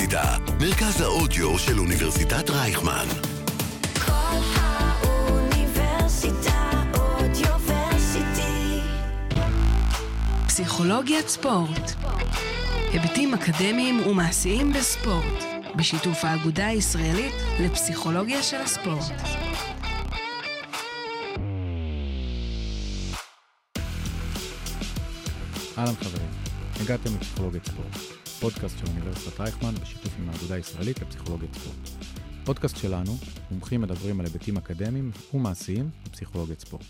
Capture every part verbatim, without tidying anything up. האוניברסיטה, מרכז האודיו של אוניברסיטת רייכמן. כל האוניברסיטה אודיוורסיטי. פסיכולוגיית ספורט. היבטים אקדמיים ומעשיים בספורט. בשיתוף האגודה הישראלית לפסיכולוגיה של הספורט. אהלן חברים, הגעתם לפסיכולוגיית ספורט. פודקאסט של אוניברסיטת רייכמן בשיתוף עם האגודה הישראלית לפסיכולוגיית ספורט. פודקאסט שלנו, מומחים מדברים על היבטים אקדמיים ומעשיים בפסיכולוגיית ספורט.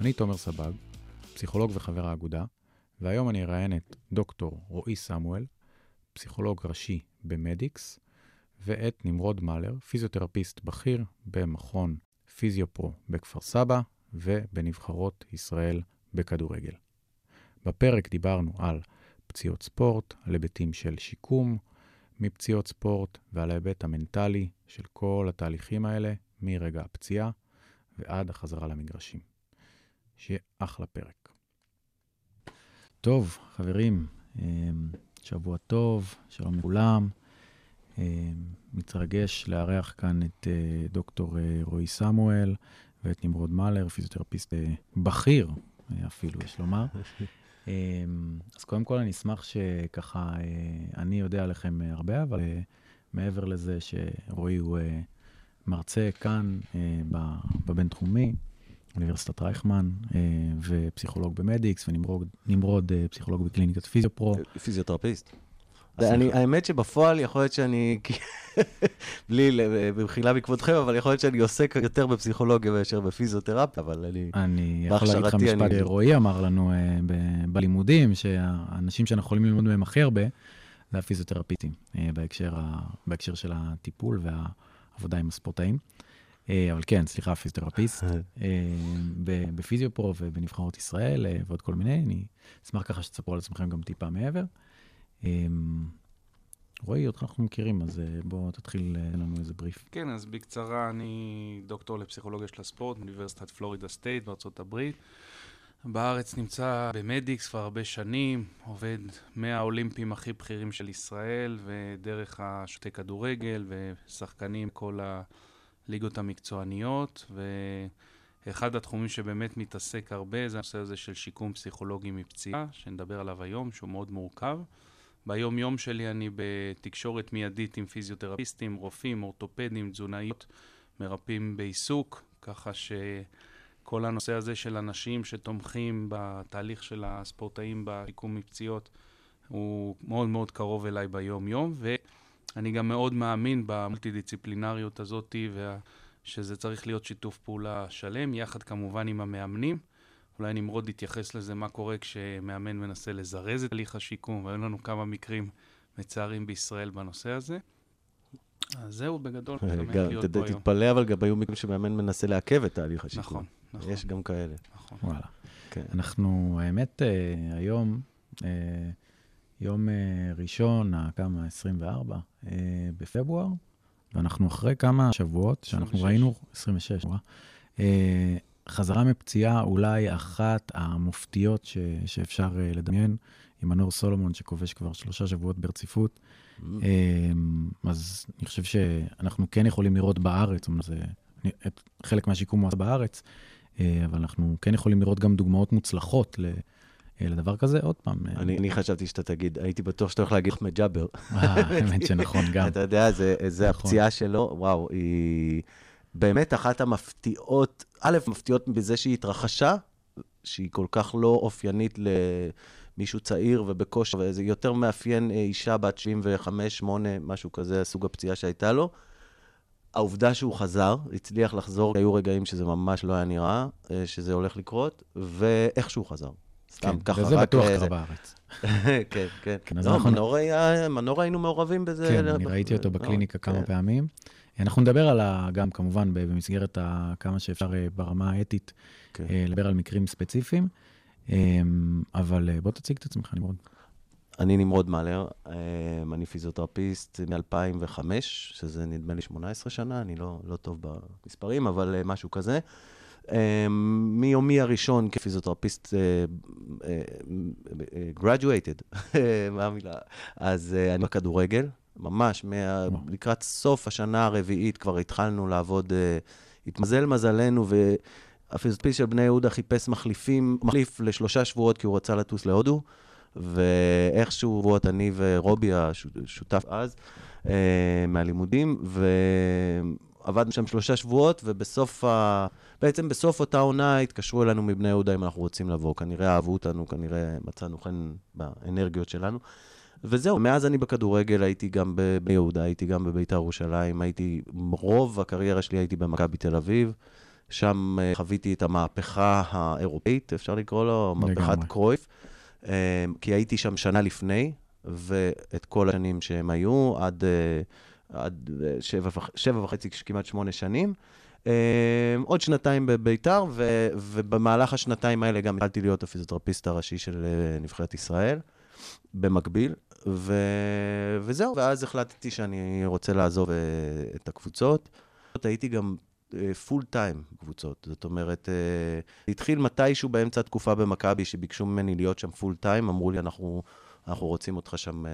אני תומר סבג, פסיכולוג וחבר האגודה, והיום אני אראיין את דוקטור רועי סמואל, פסיכולוג ראשי במדיקס, ואת נמרוד מאלר, פיזיותרפיסט בכיר במכון פיזיו פרו בכפר סבא ובנבחרות ישראל בכדורגל. בפרק דיברנו על פציעות ספורט, על היבטים של שיקום מפציעות ספורט ועל ההיבט המנטלי של כל התהליכים האלה מרגע הפציעה ועד החזרה למגרשים. שיהיה אחלה פרק. טוב, חברים, שבוע טוב, שלום לכולם. מתרגש לארח כאן את דוקטור רועי סמואל ואת נמרוד מאלר, פיזיותרפיסט בכיר אפילו, יש לומר. אז קודם כל אני אשמח שככה, אני יודע עליכם הרבה, אבל מעבר לזה שרועי הוא מרצה כאן בבינתחומי, אוניברסיטת רייכמן, ופסיכולוג במדיקס, ונמרוד פסיכולוג בקליניקת פיזיו פרו. פיזיותרפיסט. האמת שבפועל יכול להיות שאני, בלי, במחילה בעקבותכם, אבל יכול להיות שאני עוסק יותר בפסיכולוגיה מאשר בפיזיותרפיה, אבל אני... אני יכול להגיד לך משפט, רועי אמר לנו בלימודים, שהאנשים שאנחנו יכולים ללמוד מהם הכי הרבה, זה הפיזיותרפיסטים, בהקשר של הטיפול והעבודה עם הספורטאים. אבל כן, סליחה, פיזיותרפיסט, בפיזיו פרו ובנבחרות ישראל, ועוד כל מיני, אני אשמח ככה שתספרו על עצמכם גם טיפה מעבר. רועי, אותך אנחנו מכירים, אז בוא תתחיל לנו איזה בריף. כן, אז בקצרה, אני דוקטור לפסיכולוגיה של הספורט, מאוניברסיטת פלורידה סטייט בארצות הברית. בארץ נמצא במדיקס כבר הרבה שנים, עובד מהאולימפיים הכי בכירים של ישראל, ודרך השוטי כדורגל ושחקנים כל הליגות המקצועניות, ואחד התחומים שבאמת מתעסק הרבה זה הנושא הזה של שיקום פסיכולוגי מפציעה, שנדבר עליו היום, שהוא מאוד מורכב. ביום יום שלי אני בתקשורת מיידית עם פיזיותרפיסטים, רופאים, אורתופדים, תזונאיות, מרפאים בעיסוק, ככה שכל הנושא הזה של אנשים שתומכים בתהליך של הספורטאים בשיקום מפציעות הוא מאוד מאוד קרוב אליי ביום יום, ואני גם מאוד מאמין במולטידיציפלינריות הזאת ושזה צריך להיות שיתוף פעולה שלם, יחד כמובן עם המאמנים. אולי נמרוד להתייחס לזה מה קורה כשמאמן מנסה לזרז את הליך השיקום, והיו לנו כמה מקרים מצערים בישראל בנושא הזה. אז זהו בגדול. תתפלא, אבל גם היו מקרים שמאמן מנסה לעכב את הליך השיקום. נכון, נכון. יש גם כאלה. נכון. וואלה. אנחנו, האמת, היום, יום ראשון, כמה, עשרים וארבעה בפברואר, ואנחנו אחרי כמה שבועות, שאנחנו ראינו, עשרים ושש, חזרה מפציעה אולי אחת המופתיות ש, שאפשר לדמיין, עם מנור סולומון שכובש כבר שלושה שבועות ברציפות. אז אני חושב שאנחנו כן יכולים לראות בארץ, זה, חלק מהשיקום הוא בארץ, אבל אנחנו כן יכולים לראות גם דוגמאות מוצלחות ל... לדבר כזה, עוד פעם. אני חשבתי שאתה תגיד, הייתי בטוח שאתה הולך להגיד אחמד ג'אבר. האמת שנכון גם. אתה יודע, זה הפציעה שלו, וואו, היא... באמת אחת המפתיעות, א', מפתיעות בזה שהיא התרחשה, שהיא כל כך לא אופיינית למישהו צעיר ובקושי, וזה יותר מאפיין אישה בת שבעים וחמש שמונה, משהו כזה, סוג הפציעה שהייתה לו. העובדה שהוא חזר, הצליח לחזור, היו רגעים שזה ממש לא היה נראה, שזה הולך לקרות, ואיך שהוא חזר. סתם ככה. וזה בטוח קרה בארץ. כן, כן. מנור היינו מעורבים בזה. כן, אני ראיתי אותו בקליניקה כמה פעמים. אנחנו נדבר על גם, כמובן, במסגרת כמה שאפשר ברמה האתית, לדבר על מקרים ספציפיים, אבל בוא תציג את עצמך, נמרוד. אני נמרוד מאלר, אני פיזיותרפיסט מ-אלפיים וחמש, שזה נדמה לי שמונה עשרה שנה, אני לא טוב במספרים, אבל משהו כזה. מיומי הראשון כפיזיותרפיסט graduated, מה המילה? אז אני בכדורגל. ממש, מה... לקראת סוף השנה הרביעית כבר התחלנו לעבוד, uh, התמזל מזלנו, והפיזיותרפיסט של בני יהודה חיפש מחליפים, מחליף לשלושה שבועות, כי הוא רצה לטוס להודו, ואיכשהו רואות אני ורובי השותף אז, uh, מהלימודים, ו... עבדנו שם שלושה שבועות, ובסוף, ה... בעצם בסוף אותה עונה התקשרו אלינו מבני יהודה אם אנחנו רוצים לבוא. כנראה אהבו אותנו, כנראה מצאנו חן באנרגיות שלנו. וזהו, מאז אני בכדורגל הייתי גם בבני יהודה, הייתי גם בבית"ר ירושלים, הייתי, רוב הקריירה שלי הייתי במכבי תל אביב. שם חוויתי את המהפכה האירופאית, אפשר לקרוא לו, מהפכת קרויף, כי הייתי שם שנה לפני, ואת כל השנים שהם היו, עד... עד שבע, שבע וחצי, כמעט שמונה שנים. עוד שנתיים בביתר, ו, ובמהלך השנתיים האלה גם התחלתי להיות הפיזיותרפיסט הראשי של נבחרת ישראל, במקביל, ו, וזהו. ואז החלטתי שאני רוצה לעזוב את הקבוצות. הייתי גם פול טיים קבוצות, זאת אומרת, התחיל מתישהו באמצע התקופה במכבי, שביקשו ממני להיות שם פול טיים, אמרו לי, אנחנו, אנחנו רוצים אותך שם,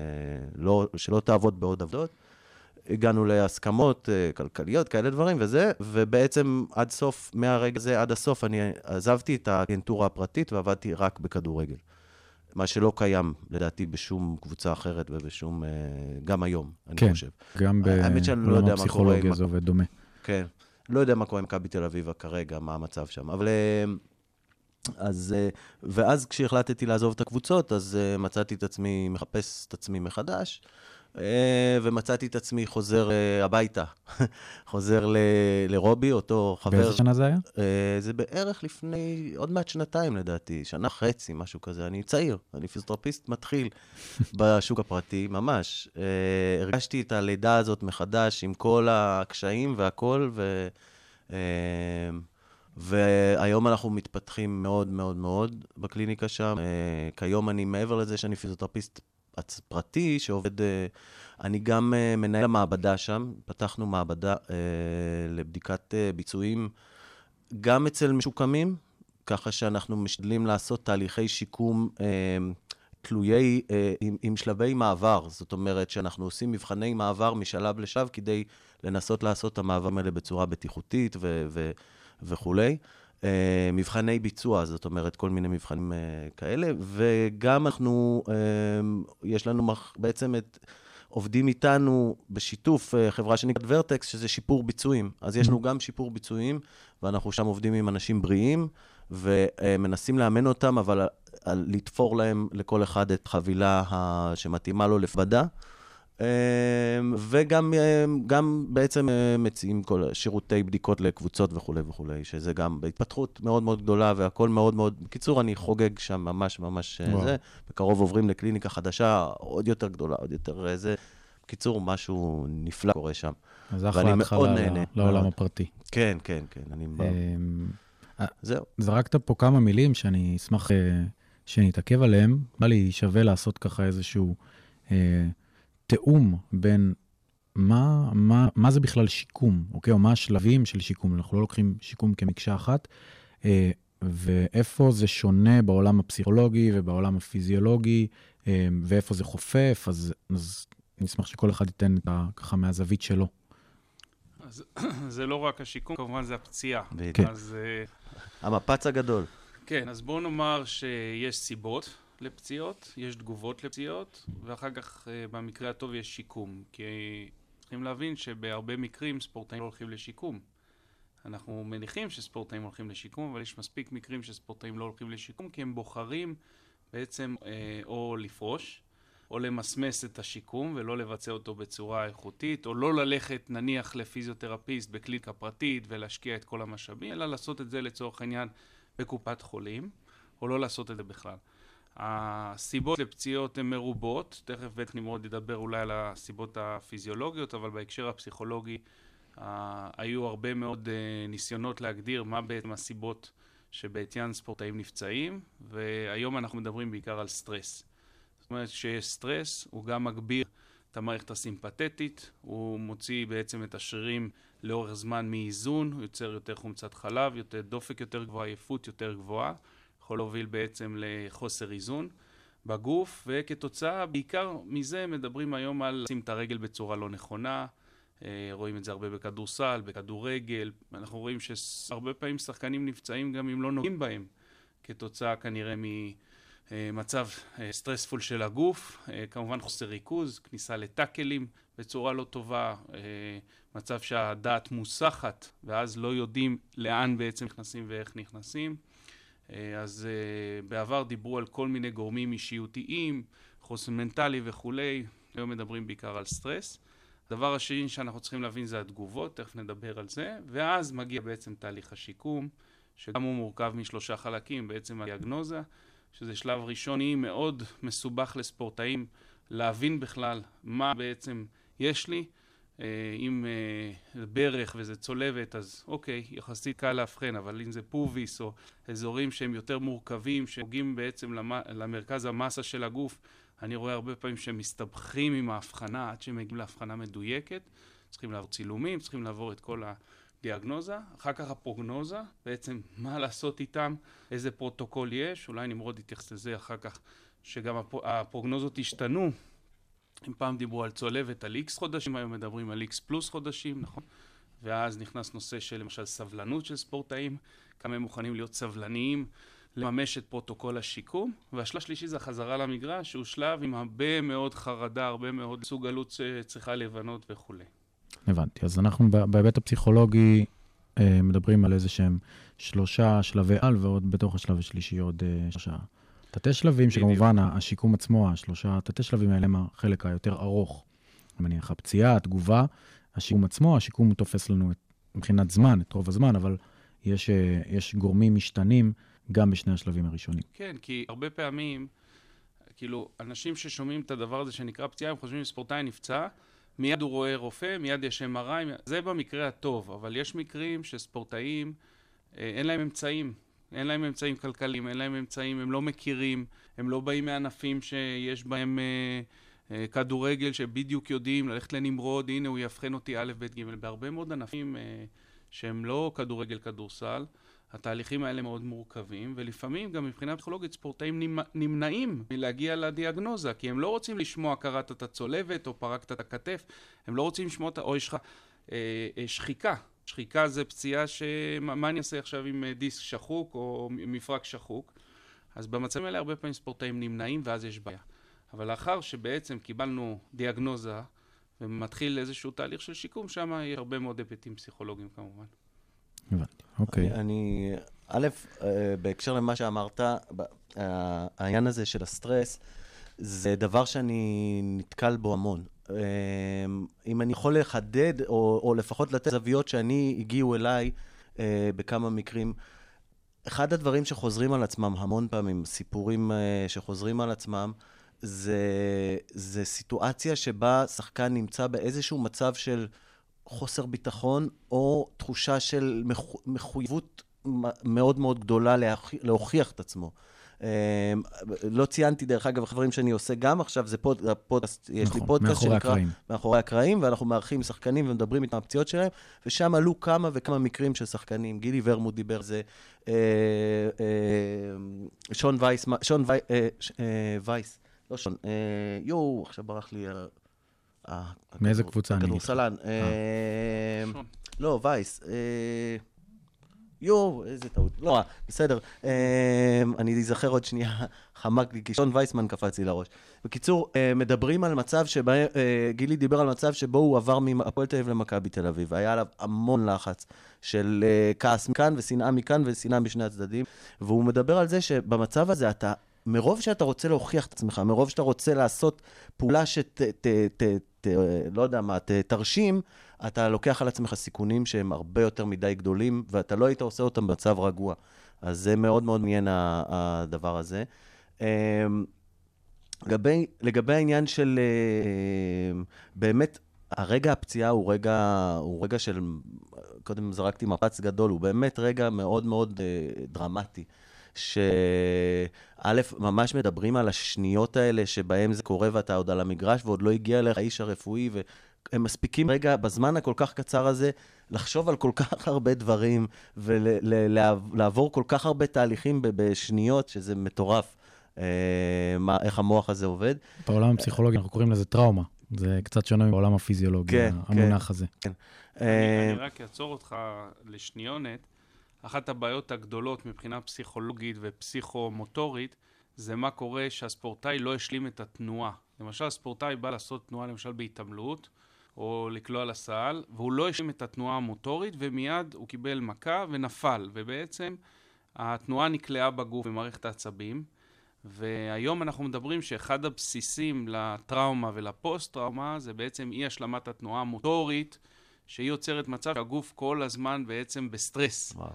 לא, שלא תעבוד בעוד עבודות. הגענו להסכמות כלכליות, כאלה דברים וזה, ובעצם עד סוף, מהרגע הזה עד הסוף, אני עזבתי את האגנטורה הפרטית ועבדתי רק בכדורגל. מה שלא קיים, לדעתי, בשום קבוצה אחרת ובשום, גם היום, אני כן, חושב. גם בעולם הפסיכולוגיה זה עובד דומה. כן, לא יודע מה קורה עם מכבי תל אביב כרגע, מה המצב שם, אבל... אז, ואז כשהחלטתי לעזוב את הקבוצות, אז מצאתי את עצמי, מחפש את עצמי מחדש, ומצאתי את עצמי חוזר הביתה, חוזר לרובי, אותו חבר... באיזה שנה זה היה? זה בערך לפני עוד מעט שנתיים לדעתי, שנה חצי, משהו כזה. אני צעיר, אני פיזיותרפיסט מתחיל בשוק הפרטי, ממש. הרגשתי את הלידה הזאת מחדש עם כל הקשיים והכל, ו... והיום אנחנו מתפתחים מאוד מאוד מאוד בקליניקה שם. כיום אני, מעבר לזה שאני פיזיותרפיסט פרטי שעובד, אני גם מנהל המעבדה שם, פתחנו מעבדה לבדיקת ביצועים גם אצל משוקמים, ככה שאנחנו משתדלים לעשות תהליכי שיקום תלויי, עם, עם שלבי מעבר, זאת אומרת שאנחנו עושים מבחני מעבר משלב לשלב, כדי לנסות לעשות את המעבר האלה בצורה בטיחותית ו, ו, וכולי. מבחני ביצוע, זאת אומרת, כל מיני מבחנים כאלה, וגם אנחנו, יש לנו בעצם את, עובדים איתנו בשיתוף חברה שנקראת ורטקס, שזה שיפור ביצועים. אז יש לנו גם שיפור ביצועים, ואנחנו שם עובדים עם אנשים בריאים, ומנסים לאמן אותם, אבל לתפור להם לכל אחד את חבילה שמתאימה לו לפבדה. וגם גם בעצם מציעים כל שירותי בדיקות לקבוצות וכולי וכולי, שזה גם בהתפתחות מאוד מאוד גדולה והכל מאוד מאוד, בקיצור אני חוגג שם ממש ממש זה, בקרוב עוברים לקליניקה חדשה עוד יותר גדולה, עוד יותר זה, בקיצור משהו נפלא קורה שם. אז אחלה התחלה לעולם הפרטי. כן, כן, כן, אני מבוא. זהו. זרקת פה כמה מילים שאני אשמח שנתעכב עליהם, בא לי שווה לעשות ככה איזשהו... תאום בין מה, מה, מה זה בכלל שיקום, אוקיי? או מה השלבים של שיקום. אנחנו לא לוקחים שיקום כמקשה אחת, אה, ואיפה זה שונה בעולם הפסיכולוגי ובעולם הפיזיולוגי, אה, ואיפה זה חופף, אז, אז נשמח שכל אחד ייתן את ה, ככה מהזווית שלו. אז, זה לא רק השיקום, כמובן זה הפציעה. כן. אז, המפץ הגדול. כן, אז בואו נאמר שיש סיבות. לפציעות, יש תגובות לפציעות, ואחר כך במקרה הטוב יש שיקום, כי צריכים להבין שבהרבה מקרים ספורטאים לא הולכים לשיקום. אנחנו מניחים שספורטאים הולכים לשיקום, אבל יש מספיק מקרים שספורטאים לא הולכים לשיקום, כי הם בוחרים בעצם או לפרוש, או למסמס את השיקום ולא לבצע אותו בצורה איכותית, או לא ללכת נניח לפיזיותרפיסט בקליניקה פרטית ולהשקיע את כל המשאבים, אלא לעשות את זה לצורך העניין בקופת חולים, או לא לעשות את זה בכלל. הסיבות לפציעות הן מרובות, תכף בטח נמרוד ידבר אולי על הסיבות הפיזיולוגיות, אבל בהקשר הפסיכולוגי אה, היו הרבה מאוד אה, ניסיונות להגדיר מה בעצם הסיבות שבעטיין ספורטאים נפצעים, והיום אנחנו מדברים בעיקר על סטרס. זאת אומרת שיש סטרס, הוא גם מגביר את המערכת הסימפתטית, הוא מוציא בעצם את השרירים לאורך זמן מאיזון, הוא יוצר יותר חומצת חלב, יותר דופק יותר גבוהה, עייפות יותר גבוהה, יכול להוביל בעצם לחוסר איזון, בגוף, וכתוצאה, בעיקר מזה מדברים היום על לשים את הרגל בצורה לא נכונה, רואים את זה הרבה בכדורסל, בכדורגל, אנחנו רואים שהרבה פעמים שחקנים נפצעים גם אם לא נוגעים בהם, כתוצאה כנראה ממצב סטרספול של הגוף, כמובן חוסר ריכוז, כניסה לטאקלים בצורה לא טובה, מצב שהדעת מוסחת, ואז לא יודעים לאן בעצם נכנסים ואיך נכנסים. אז בעבר דיברו על כל מיני גורמים אישיותיים, חוסן מנטלי וכולי, היום מדברים בעיקר על סטרס. הדבר השני שאנחנו צריכים להבין זה התגובות, תכף נדבר על זה, ואז מגיע בעצם תהליך השיקום, שגם הוא מורכב משלושה חלקים, בעצם הדיאגנוזה, שזה שלב ראשוני מאוד מסובך לספורטאים, להבין בכלל מה בעצם יש לי, אם ברך וזה צולבת, אז אוקיי, יחסית קל להבחן, אבל אם זה פוביס או אזורים שהם יותר מורכבים, שהוגעים בעצם למרכז המסה של הגוף, אני רואה הרבה פעמים שהם מסתבכים עם ההבחנה, עד שהם מגיעים להבחנה מדויקת, צריכים לעבור צילומים, צריכים לעבור את כל הדיאגנוזה, אחר כך הפרוגנוזה, בעצם מה לעשות איתם, איזה פרוטוקול יש, אולי נמרוד יתייחס לזה אחר כך, שגם הפרוגנוזות השתנו, אם פעם דיברו על צולבת, על X חודשים, היום מדברים על X פלוס חודשים, נכון? ואז נכנס נושא של למשל סבלנות של ספורטאים, כמה הם מוכנים להיות סבלניים, לממש את פרוטוקול השיקום, והשלב שלישי זה החזרה למגרש, שהוא שלב עם הרבה מאוד חרדה, הרבה מאוד סוג עלות צריכה לבנות וכו'. הבנתי, אז אנחנו בהיבט הפסיכולוגי מדברים על איזה שהם שלושה שלבי על, ועוד בתוך השלב השלישי עוד שלושה. תתי שלבים, שכמובן השיקום עצמו, השלושה תתי שלבים האלה הם החלק היותר ארוך. אני מניח, הפציעה, התגובה, השיקום עצמו, השיקום תופס לנו מבחינת זמן, את רוב הזמן, אבל יש, יש גורמים משתנים גם בשני השלבים הראשונים. כן, כי הרבה פעמים, כאילו, אנשים ששומעים את הדבר הזה שנקרא פציעה, הם חושבים שספורטאי נפצע, מיד הוא רואה רופא, מיד יש אם אר איי, זה במקרה הטוב, אבל יש מקרים שספורטאים, אין להם אמצעים, אין להם אמצעים כלכליים, אין להם אמצעים, הם לא מכירים, הם לא באים מענפים שיש בהם אה, אה, כדורגל שבדיוק יודעים, ללכת לנמרוד, הנה הוא יבחן אותי א' ב' ג', בהרבה מאוד ענפים אה, שהם לא כדורגל כדורסל, התהליכים האלה מאוד מורכבים, ולפעמים גם מבחינה פסיכולוגית ספורטאים נמנעים מלהגיע לדיאגנוזה, כי הם לא רוצים לשמוע קראת את הצולבת או פרקת את הכתף, הם לא רוצים לשמוע את או יש לך אה, אה, שחיקה. שחיקה זה פציעה שמה אני אעשה עכשיו עם דיסק שחוק או מפרק שחוק, אז במצבים האלה הרבה פעמים ספורטאים נמנעים ואז יש בעיה. אבל לאחר שבעצם קיבלנו דיאגנוזה ומתחיל איזשהו תהליך של שיקום, שם יש הרבה מאוד היבטים פסיכולוגיים כמובן. הבנתי, אוקיי. אני, א', בהקשר למה שאמרת, העניין הזה של הסטרס, זה דבר שאני נתקל בו המון. אם אני יכול לחדד, או, או לפחות לתת זוויות שאני הגיעו אליי אה, בכמה מקרים, אחד הדברים שחוזרים על עצמם המון פעמים, סיפורים אה, שחוזרים על עצמם, זה, זה סיטואציה שבה שחקן נמצא באיזשהו מצב של חוסר ביטחון, או תחושה של מחו, מחויבות מאוד מאוד גדולה להוכ, להוכיח את עצמו. לא ציינתי דרך אגב, חברים שאני עושה גם עכשיו, זה פודקאסט, יש לי פודקאסט שנקרא מאחורי הקרעים, ואנחנו מארחים שחקנים ומדברים איתם הפציעות שלהם, ושם עלו כמה וכמה מקרים של שחקנים, גילי ורמוד דיבר זה, שון וייס, שון וייס, לא שון, יואו, עכשיו ברח לי, מאיזה קבוצה אני? כדורסלן, לא, וייס, יו, איזה טעות. לא, בסדר. אני אזכר עוד שנייה, חמק לי, כי שון וייסמן קפץ לי לראש. בקיצור, מדברים על מצב שבו, גילי דיבר על מצב שבו הוא עבר מהפועל תל אביב למכבי תל אביב, והיה עליו המון לחץ של כעס מכאן ושנאה מכאן ושנאה משני הצדדים, והוא מדבר על זה שבמצב הזה אתה, מרוב שאתה רוצה להוכיח את עצמך, מרוב שאתה רוצה לעשות פעולה שת... ת, ת, ת, לא יודע מה, ת, תרשים, אתה לוקח על עצמך סיכונים שהם הרבה יותר מדי גדולים, ואתה לא היית עושה אותם במצב רגוע. אז זה מאוד מאוד מעניין הדבר הזה. לגבי, לגבי העניין של... באמת, הרגע הפציעה הוא רגע, הוא רגע של... קודם זרקתי מפץ גדול, הוא באמת רגע מאוד מאוד דרמטי. שא' ממש מדברים על השניות האלה שבהם זה קורה ואתה עוד על המגרש ועוד לא הגיע אליך האיש הרפואי והם מספיקים רגע בזמן הכל כך קצר הזה לחשוב על כל כך הרבה דברים ולעבור כל כך הרבה תהליכים בשניות שזה מטורף איך המוח הזה עובד. בעולם הפסיכולוגי אנחנו קוראים לזה טראומה. זה קצת שונה מעולם הפיזיולוגי, המונח הזה. אני רק אעצור אותך לשניונת. אחת הבעיות הגדולות מבחינה פסיכולוגית ופסיכומוטורית, זה מה קורה שהספורטאי לא השלים את התנועה. למשל, הספורטאי בא לעשות תנועה, למשל בהתעמלות, או לקלוע לסל, והוא לא השלים את התנועה המוטורית, ומיד הוא קיבל מכה ונפל. ובעצם התנועה נקלעה בגוף במערכת העצבים. והיום אנחנו מדברים שאחד הבסיסים לטראומה ולפוסט-טראומה זה בעצם אי השלמת התנועה המוטורית, שהיא יוצרת מצב שהגוף כל הזמן בעצם בסטרס. וואו.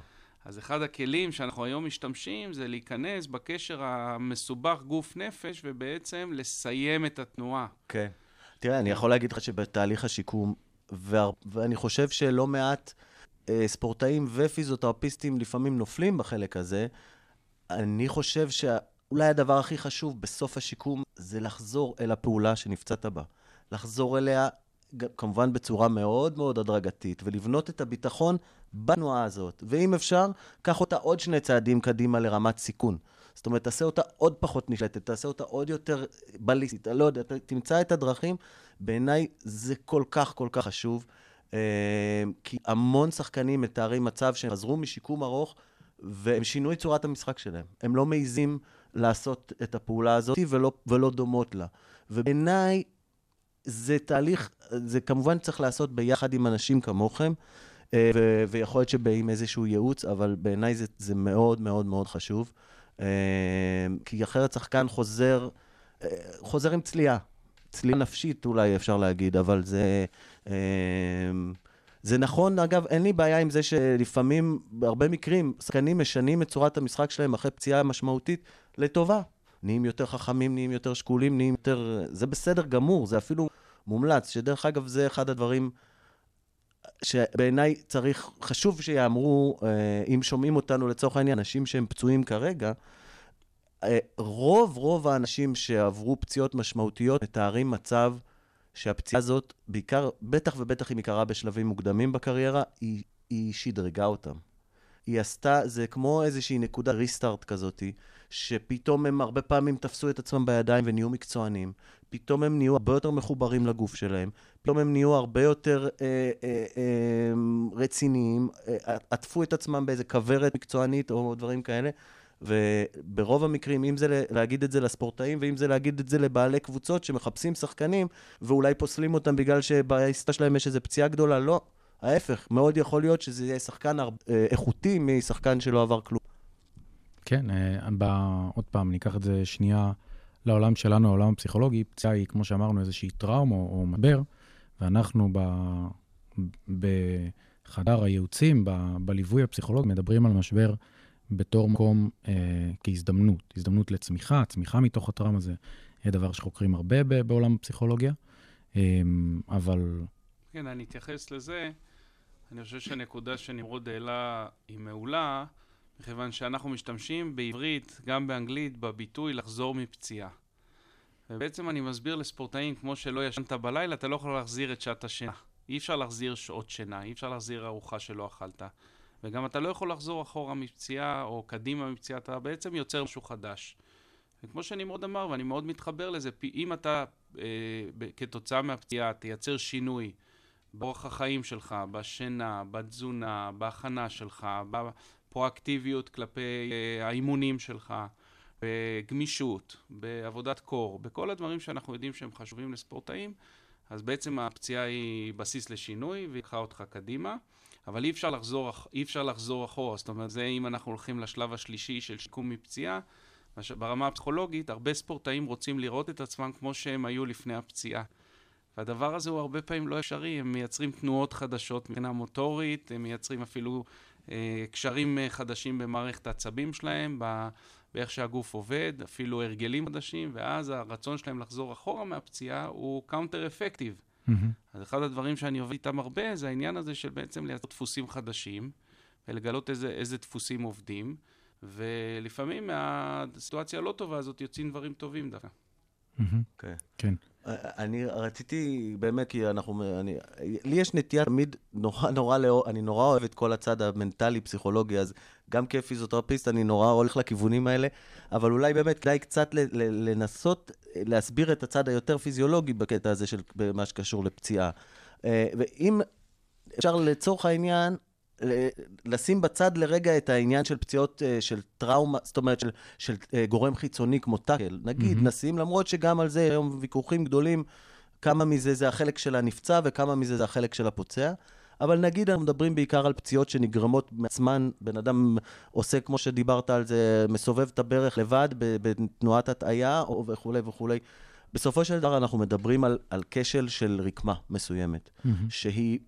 אז אחד הכלים שאנחנו היום משתמשים זה להיכנס בקשר המסובך גוף-נפש ובעצם לסיים את התנועה. כן. תראה, אני יכול להגיד לך שבתהליך השיקום, ואני חושב שלא מעט ספורטאים ופיזיותרפיסטים לפעמים נופלים בחלק הזה, אני חושב שאולי הדבר הכי חשוב בסוף השיקום זה לחזור אל הפעולה שנפצעת בה. לחזור אליה כמובן בצורה מאוד מאוד הדרגתית, ולבנות את הביטחון בנועה הזאת. ואם אפשר, קח אותה עוד שני צעדים קדימה לרמת סיכון. זאת אומרת, תעשה אותה עוד פחות נשלטת, תעשה אותה עוד יותר בליסטית, לא יודע, תמצא את הדרכים. בעיניי זה כל כך כל כך חשוב, כי המון שחקנים מתארים מצב שהם חזרו משיקום ארוך, והם שינו את צורת המשחק שלהם. הם לא מעיזים לעשות את הפעולה הזאת ולא, ולא דומות לה. ובעיניי, זה תהליך, זה כמובן צריך לעשות ביחד עם אנשים כמוכם, ו- ויכול להיות שבאים איזשהו ייעוץ, אבל בעיניי זה, זה מאוד מאוד מאוד חשוב, כי אחרת שחקן חוזר, חוזר עם צליעה, צליעה נפשית אולי אפשר להגיד, אבל זה, זה נכון, אגב, אין לי בעיה עם זה שלפעמים, בהרבה מקרים, שחקנים משנים את צורת המשחק שלהם אחרי פציעה משמעותית לטובה. נהיים יותר חכמים, נהיים יותר שקולים, נהיים יותר... זה בסדר גמור, זה אפילו מומלץ, שדרך אגב זה אחד הדברים שבעיניי צריך, חשוב שיאמרו, אם שומעים אותנו לצורך העניין, אנשים שהם פצועים כרגע, רוב רוב האנשים שעברו פציעות משמעותיות מתארים מצב שהפציעה הזאת, בעיקר, בטח ובטח אם היא קרה בשלבים מוקדמים בקריירה, היא, היא שדרגה אותם. היא עשתה, זה כמו איזושהי נקודה ריסטארט כזאת, שפתאום הם הרבה פעמים תפסו את עצמם בידיים ונהיו מקצוענים, פתאום הם נהיו הרבה יותר מחוברים לגוף שלהם, פתאום הם נהיו הרבה יותר אה, אה, אה, רציניים, אה, עטפו את עצמם באיזה כברת מקצוענית או דברים כאלה, וברוב המקרים, אם זה להגיד את זה לספורטאים, ואם זה להגיד את זה לבעלי קבוצות שמחפשים שחקנים, ואולי פוסלים אותם בגלל שבהיסטה שלהם יש איזו פציעה גדולה, לא. ההפך, מאוד יכול להיות שזה יהיה שחקן איכותי משחקן שלא עבר כלום. כן, עוד פעם, ניקח את זה שנייה לעולם שלנו, העולם הפסיכולוגי. פציעה היא, כמו שאמרנו, איזושהי טראומה או מבר, ואנחנו בחדר הייעוצים, בליווי הפסיכולוגי, מדברים על משבר בתור מקום כהזדמנות, הזדמנות לצמיחה, צמיחה מתוך הטראומה זה דבר שחוקרים הרבה בעולם הפסיכולוגיה, אבל... כן, אני אתייחס לזה. אני חושב שהנקודה שנמרוד העלה היא מעולה, מכיוון שאנחנו משתמשים בעברית, גם באנגלית, בביטוי לחזור מפציעה. ובעצם אני מסביר לספורטאים, כמו שלא ישנת בלילה, אתה לא יכול להחזיר את שעת השינה. אי אפשר להחזיר שעות שינה, אי אפשר להחזיר ארוחה שלא אכלת. וגם אתה לא יכול לחזור אחורה מפציעה או קדימה מפציעה, אתה בעצם יוצר משהו חדש. וכמו שנמרוד אמר, ואני מאוד מתחבר לזה, אם אתה אה, כתוצאה מהפציעה תייצר שינוי, באורח החיים שלך, בשינה, בתזונה, בהכנה שלך, בפרואקטיביות כלפי האימונים שלך, בגמישות, בעבודת קור, בכל הדברים שאנחנו יודעים שהם חשובים לספורטאים, אז בעצם הפציעה היא בסיס לשינוי ויקחה אותך קדימה, אבל אי אפשר לחזור, אי אפשר לחזור אחורה. זאת אומרת, זה אם אנחנו הולכים לשלב השלישי של שיקום מפציעה, ברמה הפסיכולוגית, הרבה ספורטאים רוצים לראות את עצמם כמו שהם היו לפני הפציעה. והדבר הזה הוא הרבה פעמים לא אפשרי, הם מייצרים תנועות חדשות מבחינה מוטורית, הם מייצרים אפילו אה, קשרים חדשים במערכת העצבים שלהם, ב- באיך שהגוף עובד, אפילו הרגלים חדשים, ואז הרצון שלהם לחזור אחורה מהפציעה הוא קאונטר אפקטיב. Mm-hmm. אז אחד הדברים שאני עובד איתם הרבה, זה העניין הזה של בעצם לייצר דפוסים חדשים, ולגלות איזה, איזה דפוסים עובדים, ולפעמים מהסיטואציה הלא טובה הזאת יוצאים דברים טובים דווקא. Mm-hmm. כן. אני רציתי, באמת, כי אנחנו, לי יש נטייה תמיד נורא נורא, אני נורא אוהב את כל הצד המנטלי-פסיכולוגי, אז גם כפיזיותרפיסט אני נורא הולך לכיוונים האלה, אבל אולי באמת כדאי קצת לנסות להסביר את הצד היותר פיזיולוגי בקטע הזה של מה שקשור לפציעה. ואם אפשר לצורך העניין, לשים בצד לרגע את העניין של פציעות של טראומה, זאת אומרת של, של גורם חיצוני כמו טאקל, נגיד, mm-hmm. נשים, למרות שגם על זה היום ויכוחים גדולים, כמה מזה זה החלק של הנפצע וכמה מזה זה החלק של הפוצע, אבל נגיד אנחנו מדברים בעיקר על פציעות שנגרמות מעצמן, בן אדם עושה כמו שדיברת על זה, מסובב את הברך לבד בתנועת הטעיה וכו' וכו'. בסופו של דבר אנחנו מדברים על, על כשל של רקמה מסוימת, mm-hmm. שהיא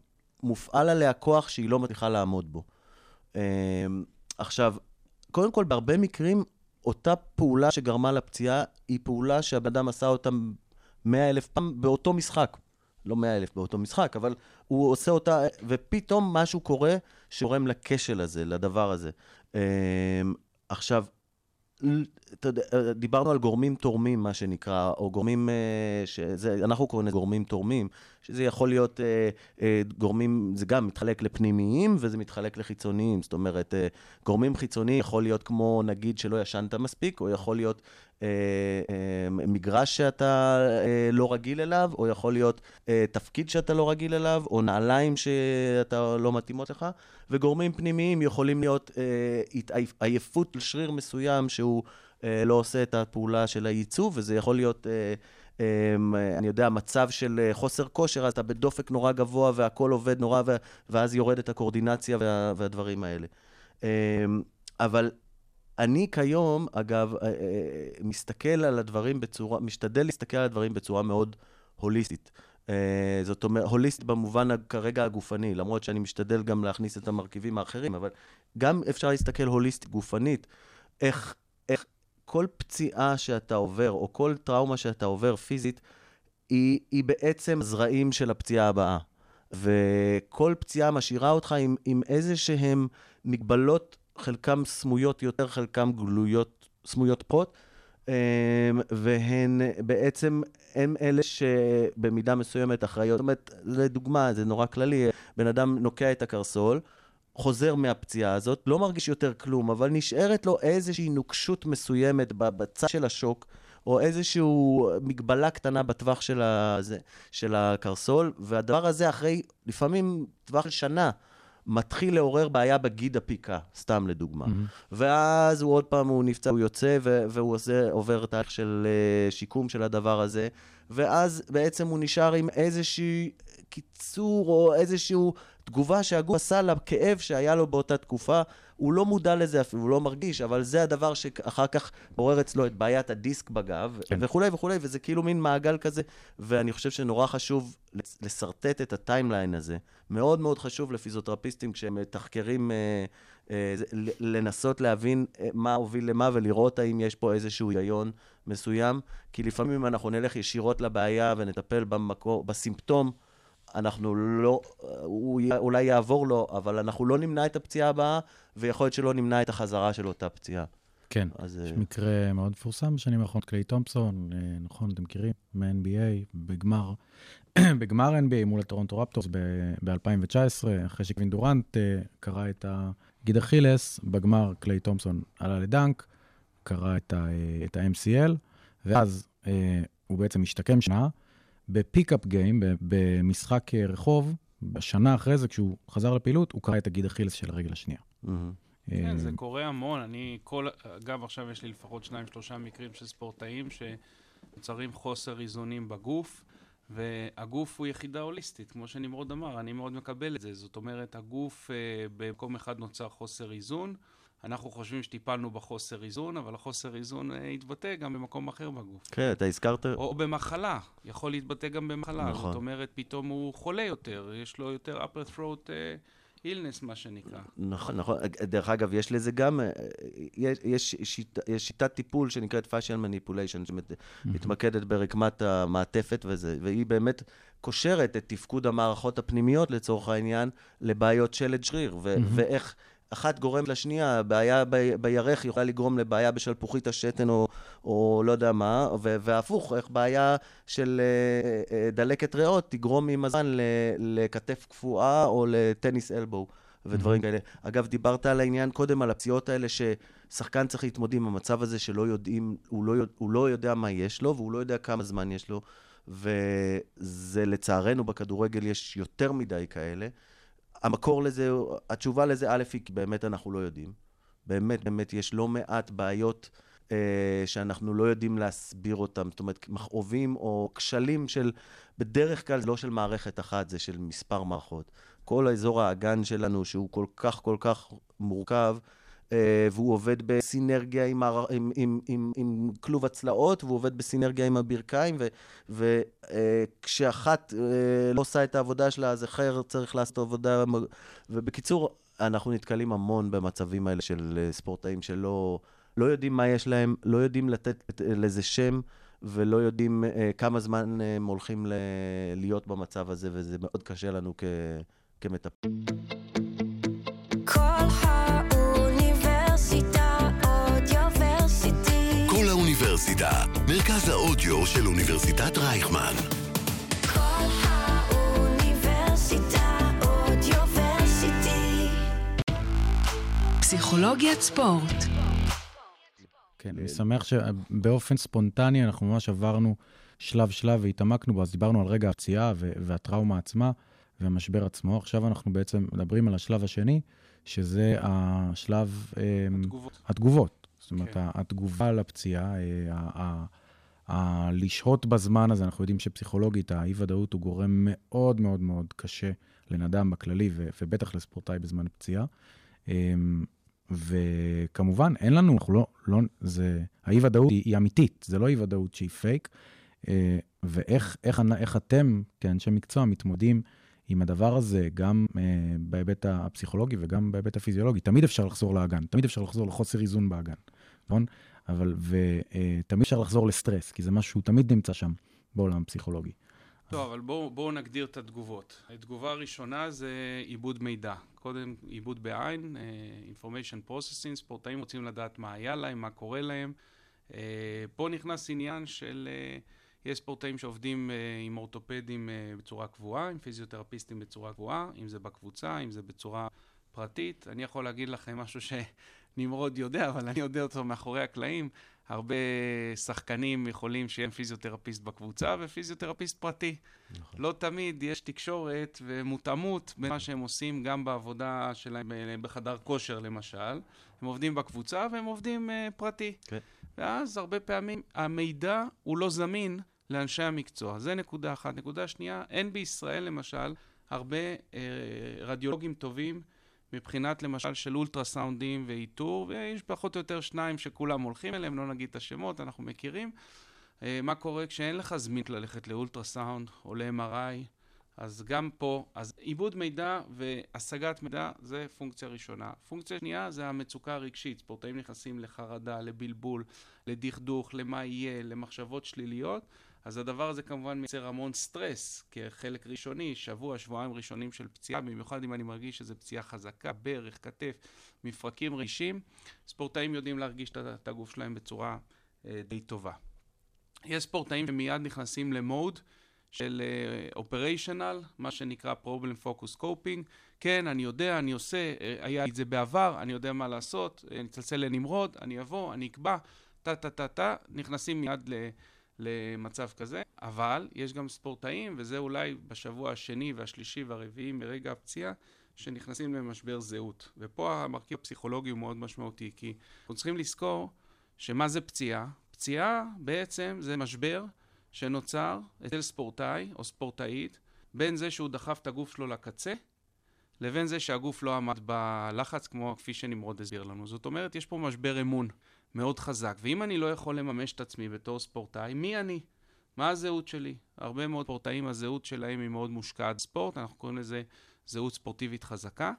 מופעל עליה כוח שהיא לא מצליחה לעמוד בו. עכשיו, קודם כל, בהרבה מקרים, אותה פעולה שגרמה לפציעה, היא פעולה שהאדם עשה אותה מאה אלף פעם באותו משחק. לא מאה אלף באותו משחק, אבל הוא עושה אותה, ופתאום משהו קורה שגורם לכשל הזה, לדבר הזה. עכשיו, דיברנו על גורמים תורמים, מה שנקרא, או גורמים, שזה, אנחנו קוראים גורמים תורמים, שזה יכול להיות גורמים, זה גם מתחלק לפנימיים וזה מתחלק לחיצוניים, זאת אומרת, גורמים חיצוניים יכול להיות כמו, נגיד, שלא ישנת מספיק, או יכול להיות מגרש שאתה לא רגיל אליו, או יכול להיות תפקיד שאתה לא רגיל אליו, או נעליים שאתה לא מתאימות לך, וגורמים פנימיים יכולים להיות עייפות לשריר מסוים שהוא לא עושה את הפעולה של הייצוב, וזה יכול להיות, אני יודע, מצב של חוסר כושר, אז אתה בדופק נורא גבוה והכל עובד נורא, ואז יורדת הקורדינציה והדברים האלה. אבל אני כיום, אגב, מסתכל על הדברים בצורה, משתדל להסתכל על הדברים בצורה מאוד הוליסטית. זאת אומרת, הוליסט במובן כרגע הגופני, למרות שאני משתדל גם להכניס את המרכיבים האחרים, אבל גם אפשר להסתכל הוליסטית גופנית, איך, איך כל פציעה שאתה עובר, או כל טראומה שאתה עובר פיזית, היא, היא בעצם זרעים של הפציעה הבאה. וכל פציעה משאירה אותך עם, עם איזה שהם מגבלות, חלקם סמויות יותר, חלקם גלויות, סמויות פחות, והן בעצם, הם אלה שבמידה מסוימת אחראיות. זאת אומרת, לדוגמה, זה נורא כללי, בן אדם נוקע את הקרסול, חוזר מהפציעה הזאת, לא מרגיש יותר כלום, אבל נשארת לו איזושהי נוקשות מסוימת בצד של השוק, או איזשהו מגבלה קטנה בטווח של, הזה, של הקרסול, והדבר הזה אחרי, לפעמים טווח שנה, מתחיל לעורר בעיה בגיד הפיקה, סתם לדוגמה. Mm-hmm. ואז הוא עוד פעם, הוא נפצע, הוא יוצא, והוא עושה, עובר תהליך של שיקום של הדבר הזה, ואז בעצם הוא נשאר עם איזשהו קיצור, או איזשהו תגובה שהגוף עשה לכאב שהיה לו באותה תקופה, הוא לא מודע לזה אפילו, הוא לא מרגיש, אבל זה הדבר שאחר כך עורר אצלו את בעיית הדיסק בגב, כן. וכולי וכולי, וזה כאילו מין מעגל כזה, ואני חושב שנורא חשוב לסרטט את הטיימליין הזה, מאוד מאוד חשוב לפיזיותרפיסטים, כשהם מתחקרים, לנסות להבין מה הוביל למה, ולראות האם יש פה איזשהו היגיון מסוים, כי לפעמים אם אנחנו נלך ישירות לבעיה, ונטפל במקור, בסימפטום, אנחנו לא, הוא אולי יעבור לו, אבל אנחנו לא נמנע את הפציעה הבאה, ויכול להיות שלא נמנע את החזרה של אותה פציעה. כן, אז יש מקרה מאוד פורסם בשנים האחרונות, קליי תומפסון, נכון, אתם מכירים, מה-אן בי איי, בגמר, בגמר אן בי איי מול הטורונטו רפטורס ב-אלפיים תשע עשרה, אחרי שקווין דורנט קרא את הגיד אכילס, בגמר קליי תומפסון עלה לדנק, קרא את ה-אם סי אל, ואז הוא בעצם משתקם שנה, בפיק-אפ גיים, במשחק רחוב, בשנה אחרי זה, כשהוא חזר לפעילות, הוא קרא את הגיד אכילס של הרגל השנייה. כן, זה קורה המון. אני כל, אגב, עכשיו יש לי לפחות שניים, שלושה מקרים של ספורטאים שנוצרים חוסר איזונים בגוף, והגוף הוא יחידה הוליסטית, כמו שנמרוד אמר, אני מאוד מקבל את זה. זאת אומרת, הגוף במקום אחד נוצר חוסר איזון, אנחנו חושבים שטיפלנו בחוסר איזון, אבל החוסר איזון יתבטא גם במקום אחר בגוף. כן, אתה הזכרת. או במחלה, יכול להתבטא גם במחלה. נכון. זאת אומרת, פתאום הוא חולה יותר, יש לו יותר upper throat illness, מה שנקרא. נכון, נכון. דרך אגב, יש לזה גם, יש, יש, שיט, יש שיטת טיפול שנקראת facial manipulation, שמתמקדת ברקמת המעטפת וזה, והיא באמת קושרת את תפקוד המערכות הפנימיות, לצורך העניין, לבעיות שלד שריר, ו- ואיך אחת גורמת לשנייה, בעיה בירך יכולה לגרום לבעיה בשלפוחית השתן או, או לא יודע מה, והפוך, איך בעיה של דלקת ריאות תגרום עם הזמן לכתף קפואה או לטניס אלבו ודברים כאלה. אגב, דיברת על העניין קודם, על הפציעות האלה ששחקן צריך להתמודד עם המצב הזה שלא יודעים, הוא לא, הוא לא יודע מה יש לו והוא לא יודע כמה זמן יש לו, וזה לצערנו בכדורגל יש יותר מדי כאלה. המקור לזה, התשובה לזה א' היא כי באמת אנחנו לא יודעים. באמת, באמת יש לא מעט בעיות אה, שאנחנו לא יודעים להסביר אותם. זאת אומרת, מכאובים או כשלים של, בדרך כלל לא של מערכת אחת, זה של מספר מערכות. כל האזור האגן שלנו שהוא כל כך כל כך מורכב, אה, והוא עובד בסינרגיה עם, עם, עם, עם, עם כלוב הצלעות, והוא עובד בסינרגיה עם הברכיים, וכשאחת אה, אה, לא עושה את העבודה שלה, אז אחר צריך לעשות עבודה. ובקיצור, אנחנו נתקלים המון במצבים האלה של ספורטאים שלא לא יודעים מה יש להם, לא יודעים לתת לזה שם, ולא יודעים אה, כמה זמן אה, הם הולכים ל- להיות במצב הזה, וזה מאוד קשה לנו כ- כמטפל. כל האוניברסיטה, מרכז האודיו של אוניברסיטת רייכמן. כל האוניברסיטה, אודיוורסיטי. פסיכולוגיית ספורט. כן, אני שמח שבאופן ספונטני אנחנו ממש עברנו שלב שלב והתעמקנו בו, אז דיברנו על רגע הפציעה והטראומה עצמה והמשבר עצמו. עכשיו אנחנו בעצם מדברים על השלב השני, שזה השלב... התגובות. התגובות. זאת אומרת, התגובה לפציעה, הלשהות בזמן הזה, אנחנו יודעים שפסיכולוגית, האי-ודאות הוא גורם מאוד מאוד מאוד קשה לנדם בכללי, ובטח לספורטאי בזמן פציעה. וכמובן, אין לנו, אנחנו לא, לא, זה, האי-ודאות היא אמיתית, זה לא אי-ודאות שהיא פייק, ואיך, איך, איך אתם, כאנשי מקצוע, מתמודדים עם הדבר הזה, גם uh, בהיבט הפסיכולוגי וגם בהיבט הפיזיולוגי. תמיד אפשר לחזור לאגן, תמיד אפשר לחזור לחוסר איזון באגן, נכון? אבל, ותמיד uh, אפשר לחזור לסטרס, כי זה משהו תמיד נמצא שם בעולם הפסיכולוגי. טוב, אבל בואו בוא נגדיר את התגובות. התגובה הראשונה זה עיבוד מידע. קודם עיבוד בעין, uh, information processing, ספורטאים רוצים לדעת מה היה להם, מה קורה להם. Uh, פה נכנס עניין של... Uh, יש ספורטאים שעובדים עם אורתופדים בצורה קבועה, עם פיזיותרפיסטים בצורה קבועה, אם זה בקבוצה, אם זה בצורה פרטית. אני יכול להגיד לכם משהו שנמרוד יודע, אבל אני יודע אותו מאחורי הקלעים. הרבה שחקנים יכולים שיהיה פיזיותרפיסט בקבוצה ופיזיותרפיסט פרטי. נכון. לא תמיד יש תקשורת ומותאמות בין מה שהם עושים גם בעבודה שלהם בחדר כושר למשל. הם עובדים בקבוצה והם עובדים פרטי. כן. ואז הרבה פעמים המידע הוא לא זמין לאנשי המקצוע. זה נקודה אחת. נקודה שנייה, אין בישראל למשל הרבה אה, רדיולוגים טובים מבחינת למשל של אולטרסאונדים ואיתור, ויש פחות או יותר שניים שכולם הולכים אליהם, לא נגיד את השמות, אנחנו מכירים. אה, מה קורה כשאין לך זמין ללכת לאולטרסאונד או ל-אם אר איי, אז גם פה, אז עיבוד מידע והשגת מידע זה פונקציה ראשונה. פונקציה שנייה זה המצוקה הרגשית. ספורטאים נכנסים לחרדה, לבלבול, לדכדוך, למה יהיה, למחשבות שליליות. אז הדבר הזה כמובן מייצר המון סטרס כחלק ראשוני, שבוע, שבועיים ראשונים של פציעה, במיוחד אם אני מרגיש שזה פציעה חזקה, ברך, כתף, מפרקים רגישים. ספורטאים יודעים להרגיש את הגוף שלהם בצורה די טובה. יש ספורטאים שמיד נכנסים למוד, של אופריישנל, uh, מה שנקרא problem focus coping. כן, אני יודע, אני עושה, היה את זה בעבר, אני יודע מה לעשות, אני אצלצל לנמרוד, אני אבוא, אני אקבע, טה טה טה טה, נכנסים מיד ל, למצב כזה. אבל יש גם ספורטאים, וזה אולי בשבוע השני והשלישי והרביעי מרגע הפציעה, שנכנסים למשבר זהות. ופה המרכיב הפסיכולוגי הוא מאוד משמעותי, כי אנחנו צריכים לזכור שמה זה פציעה. פציעה בעצם זה משבר, שנוצר אצל ספורטאי או ספורטאית, בין זה שהוא דחף את הגוף שלו לקצה, לבין זה שהגוף לא עמד בלחץ, כמו כפי שנמרוד הסביר לנו. זאת אומרת, יש פה משבר אמון מאוד חזק, ואם אני לא יכול לממש את עצמי בתור ספורטאי, מי אני? מה הזהות שלי? הרבה מאוד ספורטאים, הזהות שלהם היא מאוד מושקעת ספורט, אנחנו קוראים לזה זהות ספורטיבית חזקה,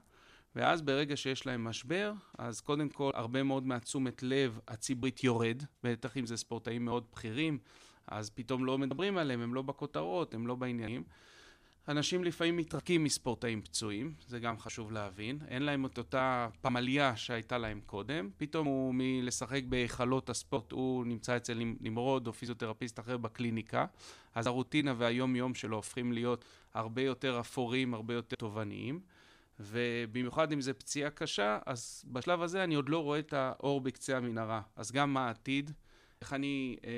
ואז ברגע שיש להם משבר, אז קודם כל הרבה מאוד מעצומת לב הציבורית יורד, בטח אם זה ספורטאים מאוד בכירים, אז פתאום לא מדברים עליהם, הם לא בכותרות, הם לא בעניינים. אנשים לפעמים מתרקים מספורטאים פצועים, זה גם חשוב להבין. אין להם את אותה פמליה שהייתה להם קודם. פתאום הוא מלשחק בחלות הספורט, הוא נמצא אצל נמרוד או פיזיותרפיסט אחר בקליניקה. אז הרוטינה והיום-יום שלו הופכים להיות הרבה יותר אפורים, הרבה יותר תובעניים. ובמיוחד אם זה פציעה קשה, אז בשלב הזה אני עוד לא רואה את האור בקצה המנהרה. אז גם מה העתיד, איך אני אה,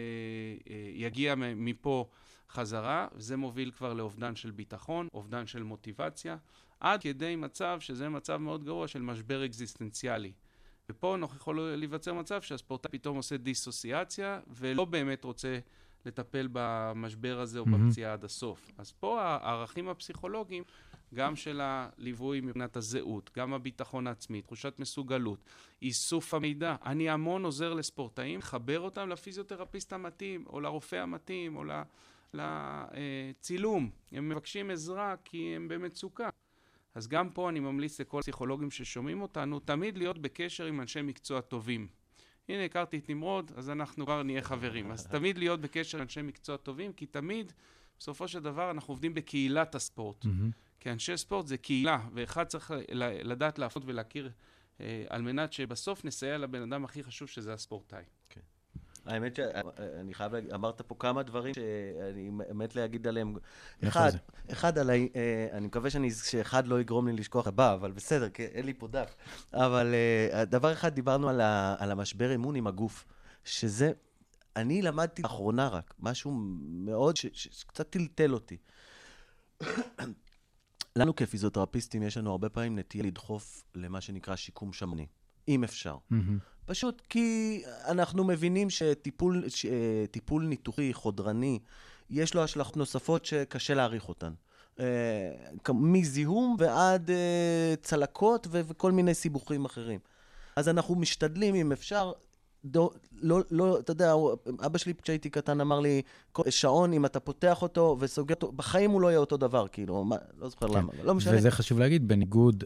אה, יגיע מפה חזרה, וזה מוביל כבר לאובדן של ביטחון, אובדן של מוטיבציה, עד כדי מצב שזה מצב מאוד גרוע של משבר אקזיסטנציאלי. ופה אנחנו יכולים להיווצר מצב שהספורטאי פתאום עושה דיסוסיאציה, ולא באמת רוצה לטפל במשבר הזה או בפציעה עד הסוף. אז פה הערכים הפסיכולוגיים, גם של הליווי מבנת הזהות, גם הביטחון העצמי, תחושת מסוגלות, איסוף המידע. אני המון עוזר לספורטאים, חבר אותם לפיזיותרפיסט המתאים, או לרופא המתאים, או לצילום. הם מבקשים עזרה כי הם במצוקה. אז גם פה אני ממליץ לכל פסיכולוגים ששומעים אותנו, תמיד להיות בקשר עם אנשי מקצוע טובים. הנה, הכרתי את נמרוד, אז אנחנו כבר נהיה חברים. אז תמיד להיות בקשר עם אנשי מקצוע טובים, כי תמיד, בסופו של דבר, אנחנו עובדים בקהילת הספורט. כי אנשי ספורט זה קהילה, ואחד צריך לדעת להפות ולהכיר, על מנת שבסוף נסייע לבן אדם הכי חשוב, שזה הספורטאי. כן. האמת שאני חייב להגיד, אמרת פה כמה דברים שאני מת להגיד עליהם. אחד, אחד עליי, אני מקווה שאחד לא יגרום לי לשכוח הבא, אבל בסדר, אין לי פה דף. אבל דבר אחד, דיברנו על המשבר אמון עם הגוף, שזה, אני למדתי אחרונה רק, משהו מאוד שקצת טלטל אותי. לנו כפיזיותרפיסטים יש לנו הרבה פעמים נטייה לדחוף למה שנקרא שיקום שמני, אם אפשר. פשוט כי אנחנו מבינים שטיפול, שטיפול ניתוחי, חודרני, יש לו השלכות נוספות שקשה להעריך אותן. מזיהום ועד צלקות וכל מיני סיבוכים אחרים. אז אנחנו משתדלים, אם אפשר, דו, לא, לא, אתה יודע, אבא שלי כשהייתי קטן אמר לי, שעון, אם אתה פותח אותו וסוגר אותו, בחיים הוא לא יהיה אותו דבר, כאילו, מה, לא זוכר למה, לא משנה. וזה חשוב להגיד, בניגוד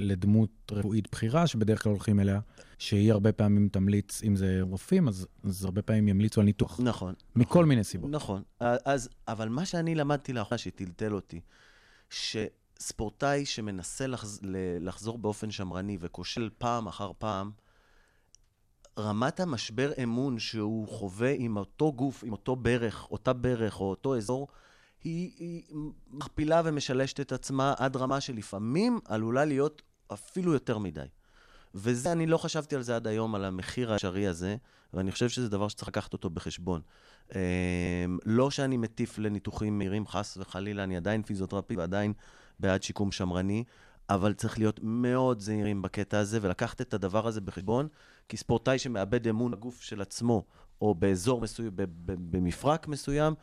לדמות רפואית בחירה, שבדרך כלל הולכים אליה, שהיא הרבה פעמים תמליץ, אם זה רופאים, אז, אז הרבה פעמים ימליצו על ניתוח. נכון. מכל נכון, מיני סיבות. נכון. אז, אבל מה שאני למדתי לאחרונה, שטלטל אותי, שספורטאי שמנסה לחז, לחזור באופן שמרני וכושל פעם אחר פעם, רמת המשבר אמון שהוא חווה עם אותו גוף, עם אותו ברך, אותה ברך או אותו אזור, היא, היא מכפילה ומשלשת את עצמה עד רמה שלפעמים עלולה להיות אפילו יותר מדי. וזה, אני לא חשבתי על זה עד היום, על המחיר האפשרי הזה, ואני חושב שזה דבר שצריך לקחת אותו בחשבון. לא שאני מטיף לניתוחים מהירים, חס וחלילה, אני עדיין פיזיותרפי ועדיין בעד שיקום שמרני, אבל צריך להיות מאוד זהירים בקטע הזה, ולקחת את הדבר הזה בחשבון, כי ספורטאי שמאבד אמון הגוף של עצמו, או באזור מסוים, במפרק מסוים,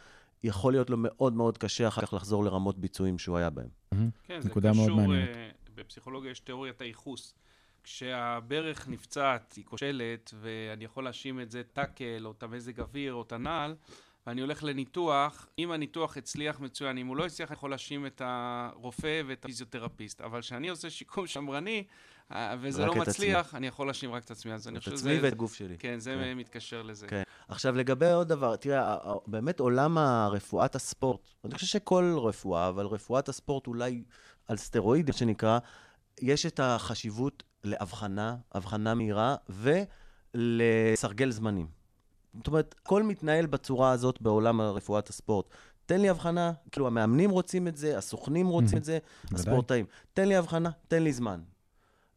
יכול להיות לו מאוד מאוד קשה אחר כך לחזור לרמות ביצועים שהוא היה בהם. כן, זה קשור, בפסיכולוגיה יש תיאוריית הייחוס. כשהברך נפצעת, היא כושלת, ואני יכול להאשים את זה טאקל, או את המזג אוויר, או את הנעל, ואני הולך לניתוח, אם הניתוח הצליח מצוין, אם הוא לא הצליח, אני יכול להאשים את הרופא ואת הפיזיותרפיסט. אבל כשאני עושה שיקום שמרני, וזה לא מצליח, אני יכול להאשים רק את עצמי. את עצמי ואת גוף שלי. כן, זה מתקשר לזה. עכשיו, לגבי עוד דבר, תראה, באמת עולם הרפואת הספורט, אני חושב שכל רפואה, אבל רפואת הספורט אולי על סטרואידים, שנקרא, יש את החשיבות להבחנה, הבחנה מהירה, ולסרגל זמנים. זאת אומרת, הכל מתנהל בצורה הזאת בעולם הרפואת הספורט. תן לי הבחנה, כאילו המאמנים רוצים את זה, הסוכנים רוצים את זה, הספורטאים. תן לי הבחנה, תן לי זמן.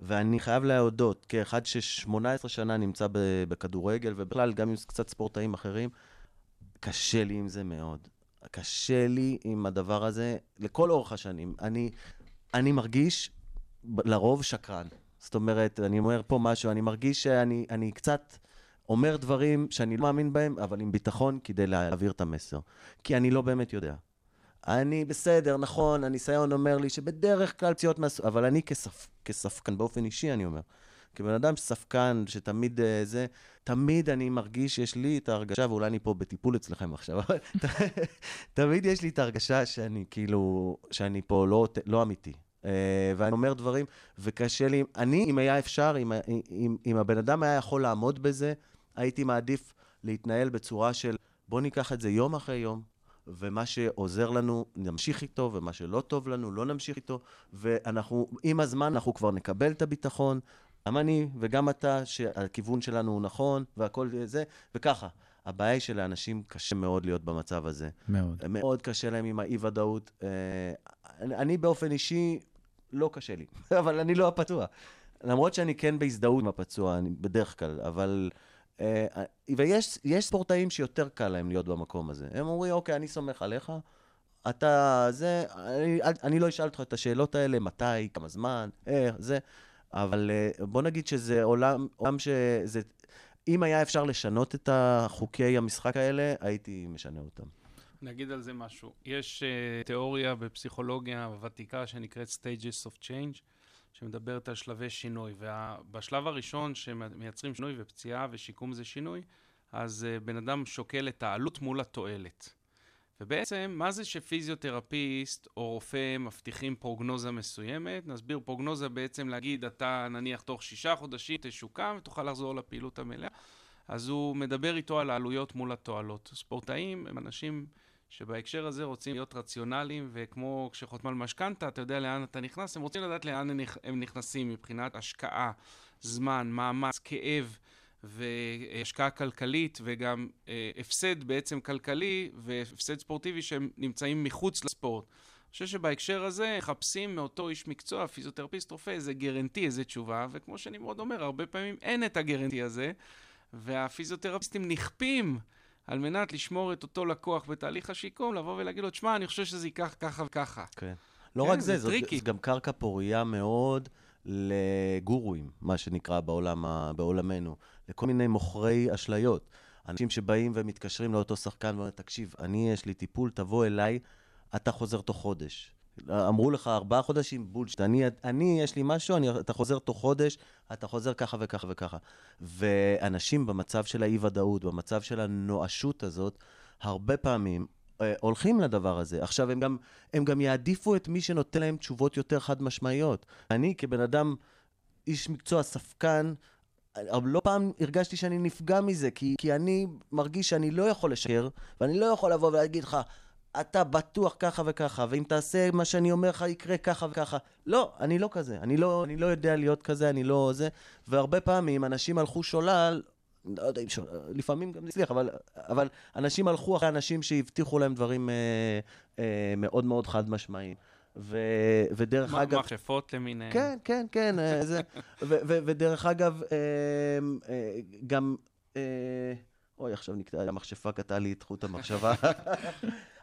ואני חייב להודות, כאחד ש-שמונה עשרה שנה נמצא בכדורגל, ובכלל גם עם קצת ספורטאים אחרים, קשה לי עם זה מאוד. קשה לי עם הדבר הזה, לכל אורך השנים. אני, אני מרגיש לרוב שקרן. זאת אומרת, אני אומר פה משהו, אני מרגיש שאני, אני קצת אומר דברים שאני לא מאמין בהם, אבל עם ביטחון כדי להעביר את המסר. כי אני לא באמת יודע. אני בסדר, נכון, הניסיון אומר לי שבדרך כלל פציעות מסו... אבל אני כספ... כספקן, באופן אישי אני אומר. כבן אדם שספקן, שתמיד זה... תמיד אני מרגיש שיש לי את ההרגשה, ואולי אני פה בטיפול אצלכם עכשיו, אבל תמיד יש לי את ההרגשה שאני כאילו... שאני פה לא, לא אמיתי. ואני אומר דברים, וקשה לי... אני, אם היה אפשר, אם, אם, אם הבן אדם היה יכול לעמוד בזה... הייתי מעדיף להתנהל בצורה של, בוא ניקח את זה יום אחרי יום, ומה שעוזר לנו נמשיך איתו, ומה שלא טוב לנו לא נמשיך איתו, ואנחנו, עם הזמן אנחנו כבר נקבל את הביטחון, גם אני וגם אתה, שהכיוון שלנו הוא נכון, והכל זה, וככה. הבעיה היא שלאנשים קשה מאוד להיות במצב הזה. מאוד. מאוד קשה להם עם האי-וודאות. אני באופן אישי, לא קשה לי, אבל אני לא הפצוע. למרות שאני כן בהזדהות עם הפצוע, אני בדרך כלל, אבל... ויש יש ספורטאים שיותר קל להם להיות במקום הזה. הם אומרים, אוקיי, אני סומך עליך, אתה זה, אני, אני לא אשאל אותך את השאלות האלה, מתי, כמה זמן, איך, זה. אבל בוא נגיד שזה עולם, עולם שזה... אם היה אפשר לשנות את החוקי המשחק האלה, הייתי משנה אותם. נגיד על זה משהו. יש uh, תיאוריה בפסיכולוגיה הוותיקה שנקראת Stages of Change, שמדברת על שלבי שינוי. ובשלב הראשון שמייצרים שינוי ופציעה ושיקום זה שינוי, אז uh, בן אדם שוקל את העלות מול התועלת. ובעצם, מה זה שפיזיותרפיסט או רופא מבטיחים פרוגנוזה מסוימת? נסביר, פרוגנוזה בעצם להגיד, אתה נניח תוך שישה חודשים תשוקם ותוכל לחזור לפעילות המלאה. אז הוא מדבר איתו על העלויות מול התועלות. ספורטאים הם אנשים שבהקשר הזה רוצים להיות רציונליים, וכמו כשחותמים על משכנתה, אתה יודע לאן אתה נכנס, הם רוצים לדעת לאן הם נכנסים מבחינת השקעה, זמן, מאמץ, כאב, והשקעה כלכלית וגם אה, הפסד בעצם כלכלי והפסד ספורטיבי שהם נמצאים מחוץ לספורט. אני חושב שבהקשר הזה חפשים מאותו איש מקצוע, פיזיותרפיסט, רופא, איזה גרנטי, איזה תשובה, וכמו שנמרוד אומר, הרבה פעמים אין את הגרנטי הזה, והפיזיותרפיסטים נכפים על מנת לשמור את אותו לקוח בתהליך השיקום, לבוא ולהגיד לו, תשמע, אני חושב שזה ייקח ככה וככה. כן. לא כן, רק זה, זה, זה, זה גם קרקע פוריה מאוד לגורואים, מה שנקרא בעולם, בעולמנו, לכל מיני מוכרי אשליות. אנשים שבאים ומתקשרים לאותו שחקן ואומרים, תקשיב, אני יש לי טיפול, תבוא אליי, אתה חוזר תוך חודש. אמרו לך ארבעה חודשים, בולשט, אני, אני יש לי משהו, אני, אתה חוזר תוך חודש, אתה חוזר ככה וככה וככה. ואנשים במצב של האי-וודאות, במצב של הנואשות הזאת, הרבה פעמים הולכים לדבר הזה. עכשיו, הם גם, הם גם יעדיפו את מי שנותן להם תשובות יותר חד משמעיות. אני, כבן אדם, איש מקצוע ספקן, אבל לא פעם הרגשתי שאני נפגע מזה, כי, כי אני מרגיש שאני לא יכול לשקר, ואני לא יכול לבוא ולהגיד לך, אתה בטוח ככה וככה, ואם תעשה מה שאני אומר לך, יקרה ככה וככה. לא, אני לא כזה. אני לא, אני לא יודע להיות כזה, אני לא זה. והרבה פעמים אנשים הלכו שולל, לא יודע אם שוב, לפעמים גם נצליח, אבל, אבל אנשים הלכו אחרי אנשים שהבטיחו להם דברים אה, אה, מאוד מאוד חד משמעיים. ו, ודרך אגב... מחשפות למיניהם. כן, כן, כן. זה, ו, ו, ודרך אגב, אה, אה, גם... אה, אוי, עכשיו נקטע, המחשפה קטעה לי את חוט המחשבה.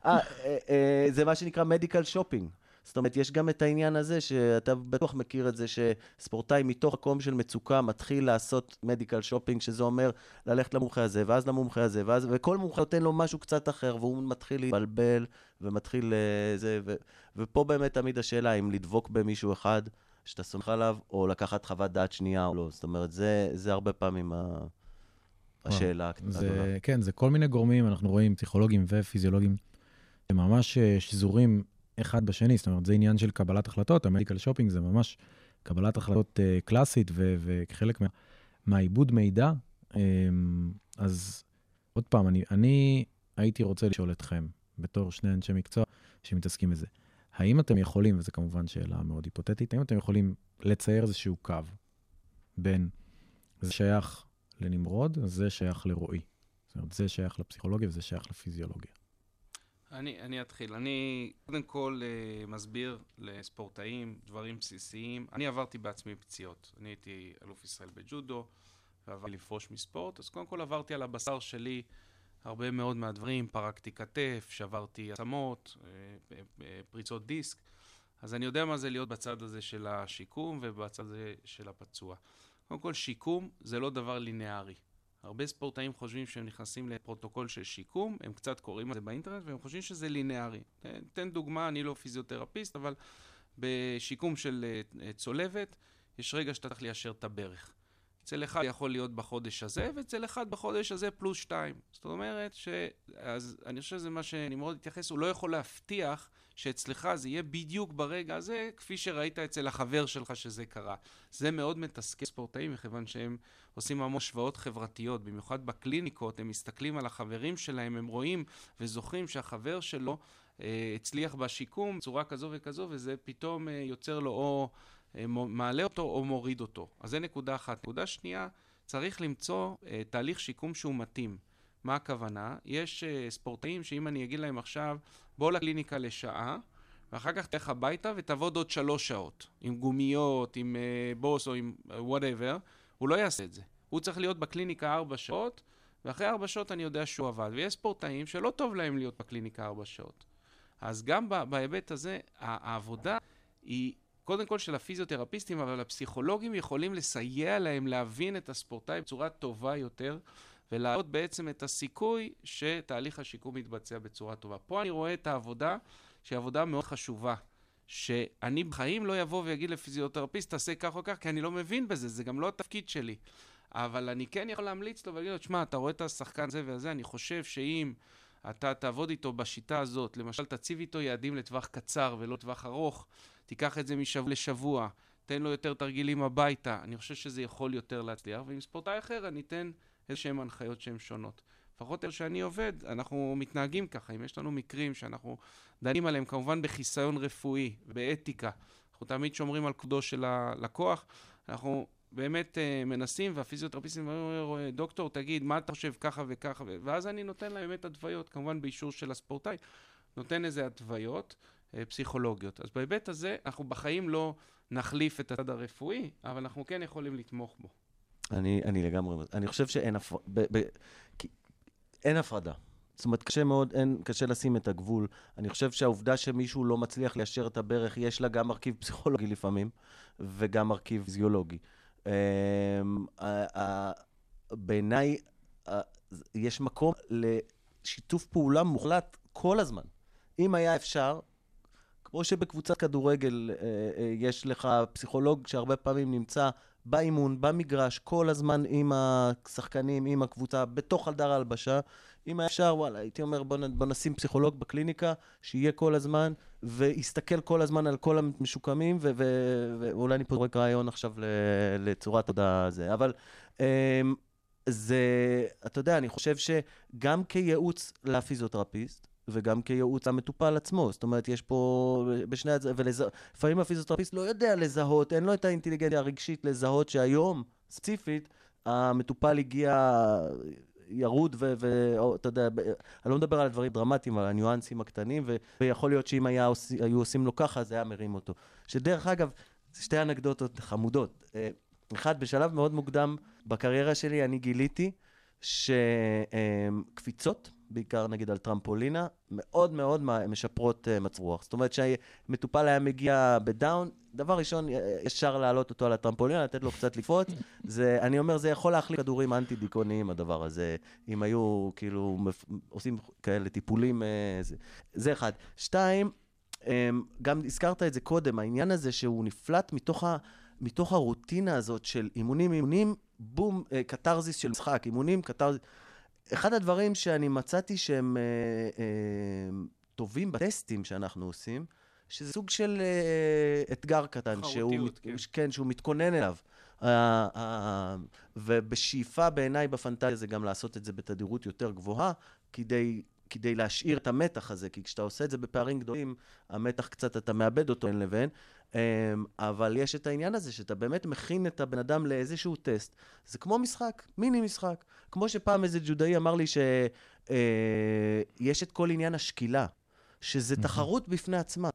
אה, אה, אה, זה מה שנקרא מדיקל שופינג. זאת אומרת, יש גם את העניין הזה, שאתה בטוח מכיר את זה, שספורטאי מתוך מקום של מצוקה מתחיל לעשות מדיקל שופינג, שזה אומר ללכת למומחה הזה, ואז למומחה הזה, ואז, וכל מומחה נותן לו משהו קצת אחר, והוא מתחיל להתבלבל, ומתחיל זה, ו, ופה באמת תמיד השאלה, אם לדבוק במישהו אחד, שאתה סומך עליו, או לקחת חוות דעת שנייה או לא. זאת אומרת, זה, זה הרבה פעמים ה, השאלה הגדולה. כן, זה כל מיני גורמים, אנחנו רואים פסיכולוגים ופיזיולוגים, שממש שזורים אחד בשני, זאת אומרת, זה עניין של קבלת החלטות, המדיקל שופינג זה ממש קבלת החלטות uh, קלאסית, ו- וכחלק מה- מהעיבוד מידע, um, אז עוד פעם, אני, אני הייתי רוצה לשאול אתכם, בתור שני אנשי מקצוע שמתעסקים בזה, האם אתם יכולים, וזו כמובן שאלה מאוד היפותטית, האם אתם יכולים לצייר איזשהו קו בין זה שייך לנמרוד, זה שייך לרועי, זאת אומרת, זה שייך לפסיכולוגיה וזה שייך לפיזיולוגיה. אני, אני אתחיל. אני קודם כל uh, מסביר לספורטאים דברים בסיסיים. אני עברתי בעצמי פציעות. אני הייתי אלוף ישראל בג'ודו, ועברתי לפרוש מספורט. אז קודם כל עברתי על הבשר שלי הרבה מאוד מהדברים, פרקתי כתף, שברתי עצמות, פריצות דיסק. אז אני יודע מה זה להיות בצד הזה של השיקום ובצד הזה של הפצוע. קודם כל, שיקום זה לא דבר לינארי. הרבה ספורטאים חושבים שהם נכנסים לפרוטוקול של שיקום, הם קצת קוראים על זה באינטרנט, והם חושבים שזה לינארי. תן דוגמה, אני לא פיזיותרפיסט, אבל בשיקום של צולבת, יש רגע שאתה צריך ליישר את הברך. אצל אחד יכול להיות בחודש הזה, ואצל אחד בחודש הזה פלוס שתיים. זאת אומרת, ש... אז אני חושב שזה מה שאני מאוד אתייחס, הוא לא יכול להבטיח שאצלך זה יהיה בדיוק ברגע הזה, כפי שראית אצל החבר שלך שזה קרה. זה מאוד מתסכל ספורטאים, מכיוון שהם עושים המון השוואות חברתיות, במיוחד בקליניקות, הם מסתכלים על החברים שלהם, הם רואים וזוכרים שהחבר שלו הצליח בשיקום, צורה כזו וכזו, וזה פתאום יוצר לו או... מעלה אותו או מוריד אותו. אז זה נקודה אחת. נקודה שנייה, צריך למצוא אה, תהליך שיקום שהוא מתאים. מה הכוונה? יש אה, ספורטאים שאם אני אגיד להם עכשיו, בוא לקליניקה לשעה, ואחר כך תלך הביתה ותעבוד עוד שלוש שעות, עם גומיות, עם אה, בוס או עם whatever, הוא לא יעשה את זה. הוא צריך להיות בקליניקה ארבע שעות, ואחרי ארבע שעות אני יודע שהוא עבד. ויש ספורטאים שלא טוב להם להיות בקליניקה ארבע שעות. אז גם בהיבט הזה, העבודה היא... קודם כל של הפיזיותרפיסטים, אבל הפסיכולוגים יכולים לסייע להם להבין את הספורטאי בצורה טובה יותר, ולהעלות בעצם את הסיכוי שתהליך השיקום יתבצע בצורה טובה. פה אני רואה את העבודה, שהיא עבודה מאוד חשובה, שאני בחיים לא יבוא ויגיד לפיזיותרפיסט, תעשה כך או כך, כי אני לא מבין בזה, זה גם לא התפקיד שלי. אבל אני כן יכול להמליץ לו ולהגיד לו, תשמע, אתה רואה את השחקן זה וזה, אני חושב שאם... אתה תעבוד איתו בשיטה הזאת, למשל תציב איתו יעדים לטווח קצר ולא טווח ארוך, תיקח את זה משבוע לשבוע, תן לו יותר תרגילים הביתה, אני חושב שזה יכול יותר להצליח, ועם ספורטאי אחר אני אתן איזשהם הנחיות שהן שונות. לפחות איך שאני עובד, אנחנו מתנהגים ככה, אם יש לנו מקרים שאנחנו דנים עליהם, כמובן בחיסיון רפואי, באתיקה, אנחנו תמיד שומרים על כבודו של הלקוח, אנחנו... באמת מנסים, והפיזיותרפיסטים אומרים, דוקטור, תגיד, מה אתה חושב ככה וככה, ואז אני נותן להם באמת הדוויות, כמובן באישור של הספורטאי, נותן איזה הדוויות פסיכולוגיות. אז בהיבט הזה, אנחנו בחיים לא נחליף את הצד הרפואי, אבל אנחנו כן יכולים לתמוך בו. אני, אני לגמרי, אני חושב שאין הפרדה, ב, ב, כי, אין הפרדה. זאת אומרת, קשה מאוד, אין, קשה לשים את הגבול. אני חושב שהעובדה שמישהו לא מצליח ליישר את הברך, יש לה גם מרכיב פסיכולוגי לפעמים, וגם מרכיב פיזיולוגי. בעיניי יש מקום לשיתוף פעולה מוחלט כל הזמן. אם היה אפשר, כמו שבקבוצת כדורגל יש לך פסיכולוג שהרבה פעמים נמצא באימון, במגרש, כל הזמן עם השחקנים, עם הקבוצה, בתוך חדר ההלבשה, אם היה אפשר, וואלה, הייתי אומר, בוא, בוא נשים פסיכולוג בקליניקה, שיהיה כל הזמן, ויסתכל כל הזמן על כל המשוקמים, ו- ו- ואולי אני פה זורק רעיון עכשיו לצורת הודעה הזה, אבל זה, אתה יודע, אני חושב שגם כייעוץ לפיזיותרפיסט, וגם כייעוץ המטופל עצמו, זאת אומרת, יש פה בשני הצד, ולפעמים הפיזיותרפיסט לא יודע לזהות, אין לו את האינטליגנציה הרגשית לזהות, שהיום, ספציפית, המטופל הגיע ירוד, ואתה יודע, אני לא מדבר על הדברים דרמטיים, על הניואנסים הקטנים, ויכול להיות שאם היו עושים לו ככה, זה היה מרים אותו. שדרך אגב, שתי אנקדוטות חמודות. אחד, בשלב מאוד מוקדם בקריירה שלי, אני גיליתי שקפיצות, בעיקר נגיד על טרמפולינה, מאוד מאוד משפרות מצב רוח. זאת אומרת שהמטופל היה מגיע בדאון, דבר ראשון, ישר להעלות אותו על הטרמפולינה, לתת לו קצת לקפוץ. זה, אני אומר, זה יכול להחליף כדורים אנטי-דיכאוניים, הדבר הזה. אם היו, כאילו, עושים כאלה טיפולים, זה, זה אחד. שתיים, גם הזכרת את זה קודם, העניין הזה שהוא נפלט מתוך ה... מתוך הרוטינה הזאת של אימונים, אימונים, בום, קטרזיס של משחק, אימונים, קטרזיס. אחד הדברים שאני מצאתי שהם אה, אה, טובים בטסטים שאנחנו עושים, שזה סוג של אה, אתגר קטן, שהוא, כן. כן, שהוא מתכונן אליו. אה, אה, ובשאיפה בעיניי בפנטזיה זה גם לעשות את זה בתדירות יותר גבוהה, כדי... כדי להשאיר את המתח הזה, כי כשאתה עושה את זה בפערים גדולים, המתח קצת אתה מאבד אותו אין לבין, אבל יש את העניין הזה, שאתה באמת מכין את הבן אדם לאיזשהו טסט. זה כמו משחק, מיני משחק. כמו שפעם איזה ג'ודאי אמר לי שיש את כל עניין השקילה, שזה תחרות בפני עצמה.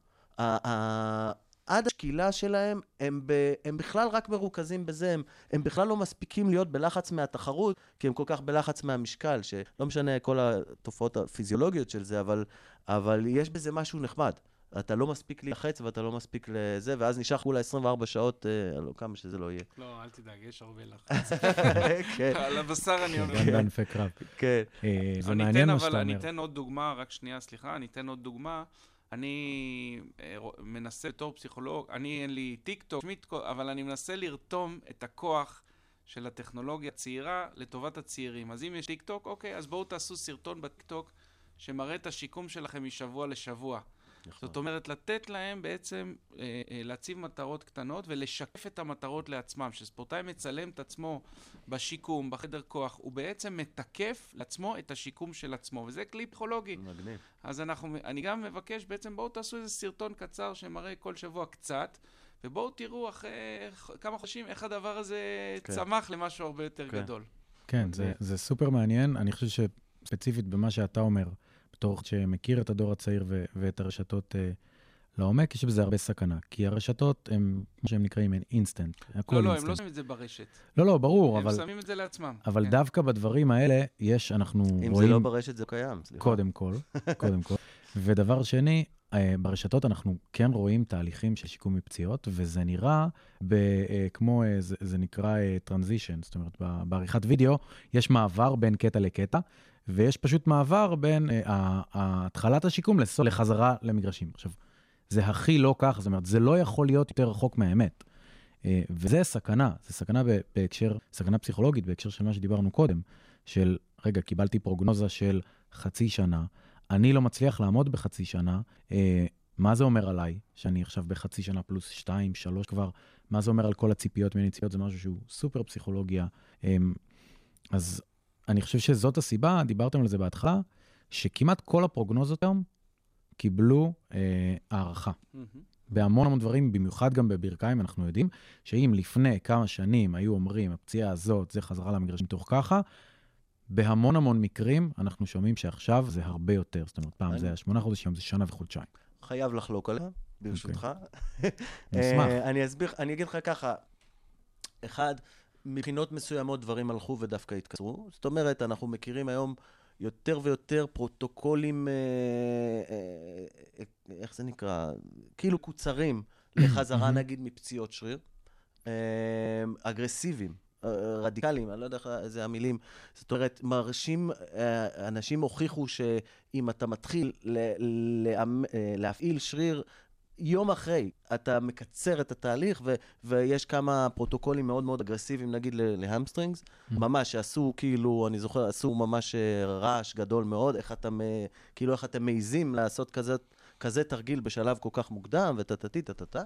עד השקילה שלהם, הם, ב, הם בכלל רק מרוכזים בזה, הם, הם בכלל לא מספיקים להיות בלחץ מהתחרות, כי הם כל כך בלחץ מהמשקל, שלא משנה כל התופעות הפיזיולוגיות של זה, אבל, אבל יש בזה משהו נחמד. אתה לא מספיק להילחץ ואתה לא מספיק לזה, ואז נשאר כולה עשרים וארבע שעות, לא כמה שזה לא יהיה. לא, אל תדאג, יש הרבה לחץ. על הבשר אני אומר. גם בענפי קרב. כן. זה מעניין מה שאתה אומר. אני אתן עוד דוגמה, רק שנייה, סליחה, אני אתן עוד דוגמה, אני מנסה בתור פסיכולוג, אני אין לי טיק טוק, אבל אני מנסה לרתום את הכוח של הטכנולוגיה הצעירה לטובת הצעירים. אז אם יש טיקטוק, אוקיי, אז בואו תעשו סרטון בטיקטוק שמראה את השיקום שלכם משבוע לשבוע. נכון. זאת אומרת, לתת להם בעצם אה, להציב מטרות קטנות ולשקף את המטרות לעצמם. שספורטאי מצלם את עצמו בשיקום, בחדר כוח, הוא בעצם מתקף לעצמו את השיקום של עצמו, וזה כלי פסיכולוגי. מגניב. אז אנחנו, אני גם מבקש בעצם, בואו תעשו איזה סרטון קצר שמראה כל שבוע קצת, ובואו תראו אחרי כמה חודשים איך הדבר הזה כן. צמח למשהו הרבה יותר כן. גדול. כן, זה, זה סופר מעניין. אני חושב ש... ספציפית במה שאתה אומר, בתור שמכיר את הדור הצעיר ו- ואת הרשתות אה, לעומק, יש בזה הרבה סכנה. כי הרשתות, הם, כמו שהם נקראים, הם אינסטנט. לא, לא, הם לא שמים את זה ברשת. לא, לא, ברור. הם אבל, שמים את זה לעצמם. אבל כן. דווקא בדברים האלה, יש, אנחנו אם רואים... אם זה לא ברשת, זה קיים. סליחה. קודם כל, קודם כל. ודבר שני, אה, ברשתות אנחנו כן רואים תהליכים של שיקום מפציעות, וזה נראה ב, אה, כמו, אה, זה, זה נקרא אה, transition, זאת אומרת, בעריכת וידאו, יש מעבר בין קטע לקטע, ויש פשוט מעבר בין התחלת השיקום לחזרה למגרשים. עכשיו, זה הכי לא כך, זאת אומרת, זה לא יכול להיות יותר רחוק מהאמת. וזה סכנה, זה סכנה בהקשר, סכנה פסיכולוגית, בהקשר של מה שדיברנו קודם, של, רגע, קיבלתי פרוגנוזה של חצי שנה, אני לא מצליח לעמוד בחצי שנה, מה זה אומר עליי, שאני עכשיו בחצי שנה פלוס שתיים, שלוש כבר, מה זה אומר על כל הציפיות, מיני ציפיות, זה משהו שהוא סופר פסיכולוגיה, אז... אני חושב שזאת הסיבה, דיברתם על זה בהתחלה, שכמעט כל הפרוגנוזות היום קיבלו אה, הערכה. Mm-hmm. בהמון המון דברים, במיוחד גם בברכיים, אנחנו יודעים, שאם לפני כמה שנים היו אומרים, הפציעה הזאת, זה חזרה למגרשים תוך ככה, בהמון המון מקרים אנחנו שומעים שעכשיו זה הרבה יותר. זאת אומרת, פעם זה היה שמונה חודשים, זה שנה וחודשיים. חייב לחלוק עליה, ברשותך. נשמח. אני אסביר, אני אגיד לך ככה, אחד... מבחינות מסוימות דברים הלכו ודווקא התקצרו. זאת אומרת, אנחנו מכירים היום יותר ויותר פרוטוקולים, איך זה נקרא? כאילו קוצרים לחזרה, נגיד, מפציעות שריר. אגרסיביים, רדיקליים, אני לא יודע איזה המילים. זאת אומרת, מרשים, אנשים הוכיחו שאם אתה מתחיל להפעיל שריר, יום אחרי אתה מקצר את התהליך, ו- ויש כמה פרוטוקולים מאוד מאוד אגרסיביים, נגיד להמסטרינגס, ממש שעשו כאילו, אני זוכר, עשו ממש רעש גדול מאוד, איך אתם, כאילו איך אתם מעיזים לעשות כזה, כזה תרגיל בשלב כל כך מוקדם, וטטטטטטטט,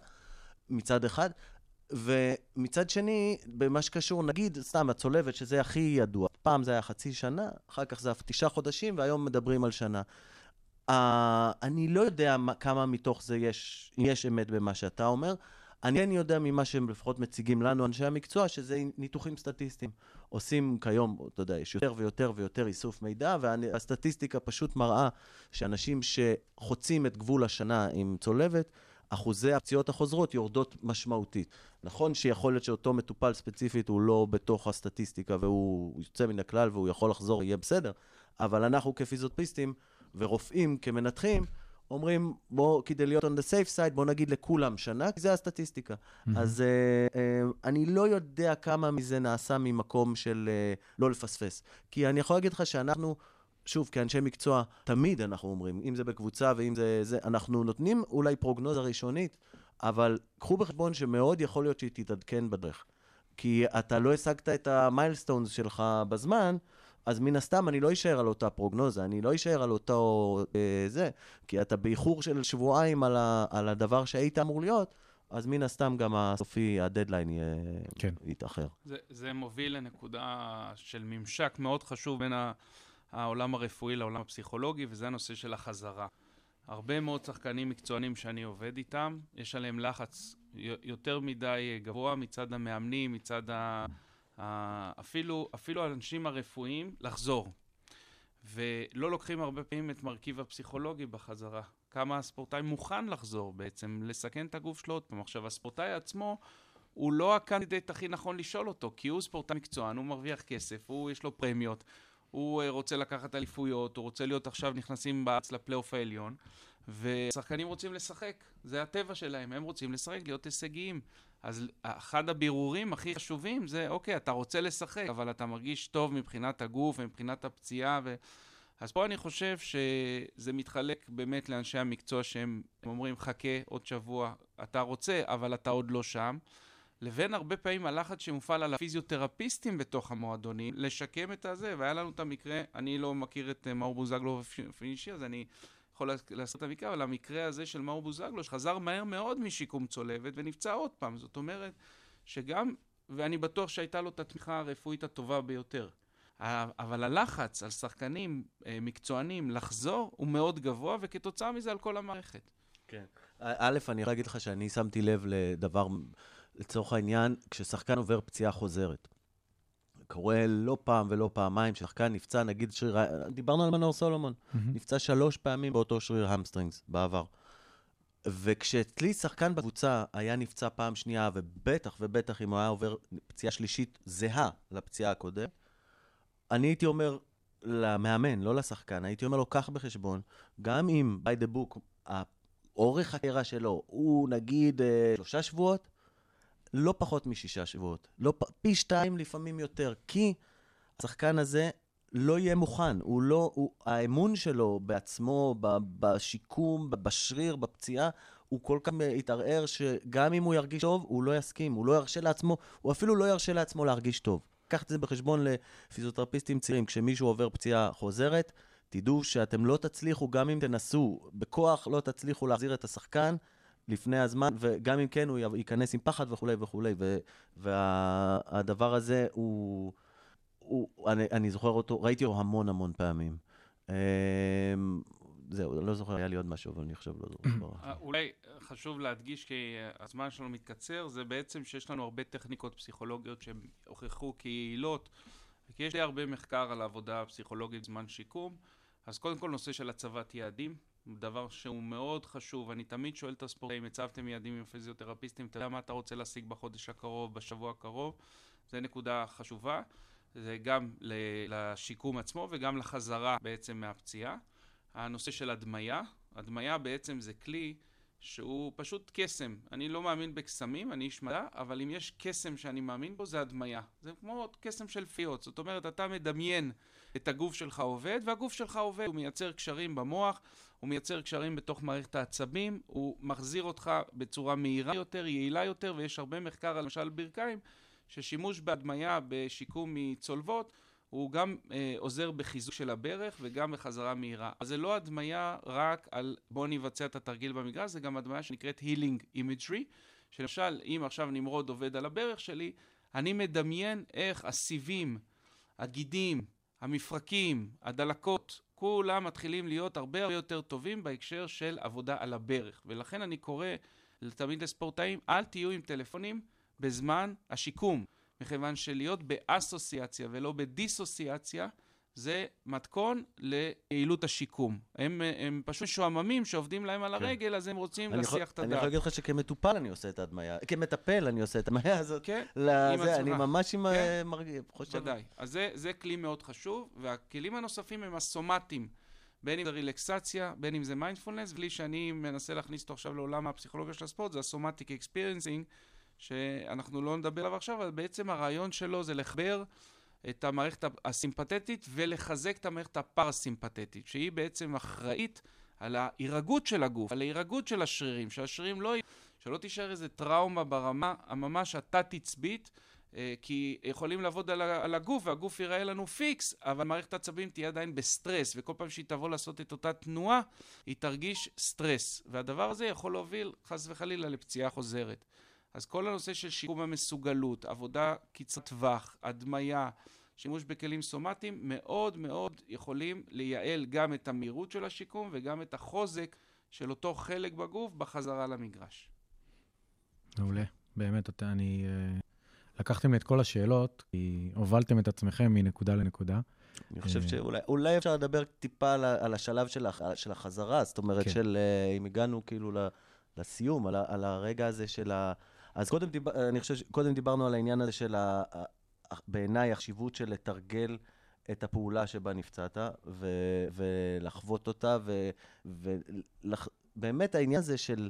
מצד אחד, ומצד שני, במה שקשור, נגיד, סתם הצולבת, שזה הכי ידוע, פעם זה היה חצי שנה, אחר כך זה תשעה חודשים, והיום מדברים על שנה. Uh, אני לא יודע מה, כמה מתוך זה יש, יש אמת במה שאתה אומר. אני כן יודע ממה שהם לפחות מציגים לנו אנשי המקצוע, שזה ניתוחים סטטיסטיים. עושים כיום, אתה יודע, יש יותר ויותר ויותר איסוף מידע, והסטטיסטיקה פשוט מראה שאנשים שחוצים את גבול השנה עם צולבת, אחוזי הפציעות החוזרות יורדות משמעותית. נכון שיכול להיות שאותו מטופל ספציפית הוא לא בתוך הסטטיסטיקה, והוא יוצא מן הכלל והוא יכול לחזור, יהיה בסדר. אבל אנחנו כפיזיותרפיסטים, ורופאים כמנתחים, אומרים, בוא, כדי להיות on the safe side, בוא נגיד לכולם שנה, כי זה הסטטיסטיקה. אז אני לא יודע כמה מזה נעשה ממקום של לא לפספס. כי אני יכול להגיד לך שאנחנו, שוב, כאנשי מקצוע, תמיד אנחנו אומרים, אם זה בקבוצה ואם זה זה, אנחנו נותנים אולי פרוגנוזה ראשונית, אבל קחו בחשבון שמאוד יכול להיות שהיא תתעדכן בדרך. כי אתה לא השגת את המיילסטונס שלך בזמן, אז מן הסתם אני לא אשאר על אותה פרוגנוזה, אני לא אשאר על אותו אה, זה, כי אתה באיחור של שבועיים על, ה, על הדבר שהיית אמור להיות, אז מן הסתם גם הסופי, הדדליין יהיה כן. יתאחר. זה, זה מוביל לנקודה של ממשק מאוד חשוב בין העולם הרפואי לעולם הפסיכולוגי, וזה הנושא של החזרה. הרבה מאוד שחקנים מקצוענים שאני עובד איתם, יש עליהם לחץ יותר מדי גבוה מצד המאמנים, מצד ה... אפילו, אפילו האנשים הרפואיים לחזור, ולא לוקחים הרבה פעמים את מרכיב הפסיכולוגי בחזרה. כמה הספורטאי מוכן לחזור בעצם, לסכן את הגוף שלו עוד פעם. עכשיו, הספורטאי עצמו, הוא לא הקנדידט הכי נכון לשאול אותו, כי הוא ספורטאי מקצוען, הוא מרוויח כסף, הוא, יש לו פרמיות, הוא רוצה לקחת אליפויות, הוא רוצה להיות עכשיו נכנסים בארץ לפלייאוף העליון, והשחקנים רוצים לשחק, זה הטבע שלהם, הם רוצים לשחק, להיות הישגיים. אז אחד הבירורים הכי חשובים זה, אוקיי, אתה רוצה לשחק, אבל אתה מרגיש טוב מבחינת הגוף, מבחינת הפציעה. ו... אז פה אני חושב שזה מתחלק באמת לאנשי המקצוע שהם אומרים, חכה עוד שבוע, אתה רוצה, אבל אתה עוד לא שם. לבין הרבה פעמים הלחץ שמופעל על הפיזיותרפיסטים בתוך המועדונים, לשקם את הזה, והיה לנו את המקרה, אני לא מכיר את מאור בוזגלו פינישי, אז אני יכול לעשות את המקרה, אבל המקרה הזה של מאור בוזגלו, שחזר מהר מאוד משיקום צולבת ונפצע עוד פעם, זאת אומרת שגם, ואני בטוח שהייתה לו את התמיכה הרפואית הטובה ביותר. אבל הלחץ על שחקנים מקצוענים לחזור הוא מאוד גבוה, וכתוצאה מזה על כל המערכת. כן. א', אני רוצה להגיד לך שאני שמתי לב לדבר, לצורך העניין, כששחקן עובר פציעה חוזרת. קורה לא פעם ולא פעמיים, ששחקן נפצע, נגיד שריר, דיברנו על מנור סולומון, נפצע שלוש פעמים באותו שריר המסטרינגס בעבר. וכשאצלי שחקן בקבוצה היה נפצע פעם שנייה, ובטח ובטח אם הוא היה עובר פציעה שלישית זהה לפציעה הקודמת, אני הייתי אומר למאמן, לא לשחקן, הייתי אומר לו, קח בחשבון, גם אם by the book, האורך הקרע שלו הוא נגיד שלושה שבועות, לא פחות משישה שבועות, לא, פי שתיים לפעמים יותר, כי השחקן הזה לא יהיה מוכן, הוא לא, הוא, האמון שלו בעצמו, ב, בשיקום, בשריר, בפציעה, הוא כל כך יתערער שגם אם הוא ירגיש טוב, הוא לא יסכים, הוא לא ירשה לעצמו, הוא אפילו לא ירשה לעצמו להרגיש טוב. קח את זה בחשבון לפיזיותרפיסטים צעירים, כשמישהו עובר פציעה חוזרת, תדעו שאתם לא תצליחו, גם אם תנסו בכוח, לא תצליחו להחזיר את השחקן לפני הזמן, וגם אם כן הוא ייכנס עם פחד וכו' וכו'. והדבר הזה הוא, הוא אני, אני זוכר אותו, ראיתי אותו המון המון פעמים. זהו, לא זוכר, היה לי עוד משהו, אבל אני חושב לא זוכר. אולי חשוב להדגיש, כי הזמן שלנו מתקצר, זה בעצם שיש לנו הרבה טכניקות פסיכולוגיות שהן הוכחו כיעילות, כי יש לי הרבה מחקר על העבודה הפסיכולוגית בזמן שיקום, אז קודם כל נושא של הצבת יעדים, דבר שהוא מאוד חשוב, אני תמיד שואל את הספורטאים, הצבתם יעדים עם הפיזיותרפיסטים, אתה יודע מה אתה רוצה להשיג בחודש הקרוב, בשבוע הקרוב, זה נקודה חשובה, זה גם לשיקום עצמו וגם לחזרה בעצם מהפציעה. הנושא של הדמיה, הדמיה בעצם זה כלי שהוא פשוט קסם. אני לא מאמין בקסמים, אני איש מדע, אבל אם יש קסם שאני מאמין בו, זה הדמיה. זה כמו קסם של פיות. זאת אומרת, אתה מדמיין את הגוף שלך עובד, והגוף שלך עובד. הוא מייצר קשרים במוח, הוא מייצר קשרים בתוך מערכת העצבים, הוא מחזיר אותך בצורה מהירה יותר, יעילה יותר, ויש הרבה מחקר, למשל ברכיים, ששימוש בהדמיה בשיקום מצולבות, הוא גם אה, עוזר בחיזוק של הברך וגם בחזרה מהירה. אז זה לא הדמיה רק על בוא נבצע את התרגיל במגרש, זה גם הדמיה שנקראת healing imagery, שלמשל אם עכשיו נמרוד עובד על הברך שלי, אני מדמיין איך הסיבים, הגידים, המפרקים, הדלקות, כולם מתחילים להיות הרבה הרבה יותר טובים בהקשר של עבודה על הברך. ולכן אני קורא תמיד לספורטאים, אל תהיו עם טלפונים בזמן השיקום. מכיוון שלהיות באסוסיאציה ולא בדיסוסיאציה, זה מתכון ליעילות השיקום. הם, הם פשוט שועממים שעובדים להם על הרגל, אז הם רוצים להסיח את הדעת. אני יכול להגיד לך שכמטופל אני עושה את הדמיה, כמטפל אני עושה את הדמיה הזאת. אני ממש חושב. ודאי. אז זה כלי מאוד חשוב, והכלים הנוספים הם הסומטיים. בין אם זה רילקסציה, בין אם זה מיינדפולנס, כלי שאני מנסה להכניס אותו עכשיו לעולם הפסיכולוגיה של הספורט, זה הסומטיק אקספיריינסינג, שאנחנו לא נדבר עליו עכשיו, אבל בעצם הרעיון שלו זה לחבר את המערכת הסימפתטית ולחזק את המערכת הפרסימפתטית, שהיא בעצם אחראית על ההירגות של הגוף, על ההירגות של השרירים, שהשרירים לא, שלא תישאר איזה טראומה ברמה הממש התת-עצבית, כי יכולים לעבוד על הגוף, והגוף ייראה לנו פיקס, אבל מערכת העצבים תהיה עדיין בסטרס, וכל פעם שהיא תבוא לעשות את אותה תנועה, היא תרגיש סטרס, והדבר הזה יכול להוביל חס וחלילה לפציעה חוזרת. אז כל הנושא של שיקום המסוגלות, עבודה קצרת טווח, הדמיה, שימוש בכלים סומטיים, מאוד מאוד יכולים לייעל גם את המהירות של השיקום וגם את החוזק של אותו חלק בגוף בחזרה למגרש. מעולה, באמת, אתה, אני, לקחתם לי את כל השאלות, כי הובלתם את עצמכם מנקודה לנקודה. אני חושב שאולי אולי אפשר לדבר טיפה על, על השלב של, של החזרה, זאת אומרת, כן. של, אם הגענו כאילו ל... לסיום, על, על הרגע הזה של ה... אז קודם, דיבר, אני חושב, קודם דיברנו על העניין הזה של ה... בעיניי החשיבות של לתרגל את הפעולה שבה נפצעת ו... ולחוות אותה, ו... ובאמת העניין הזה של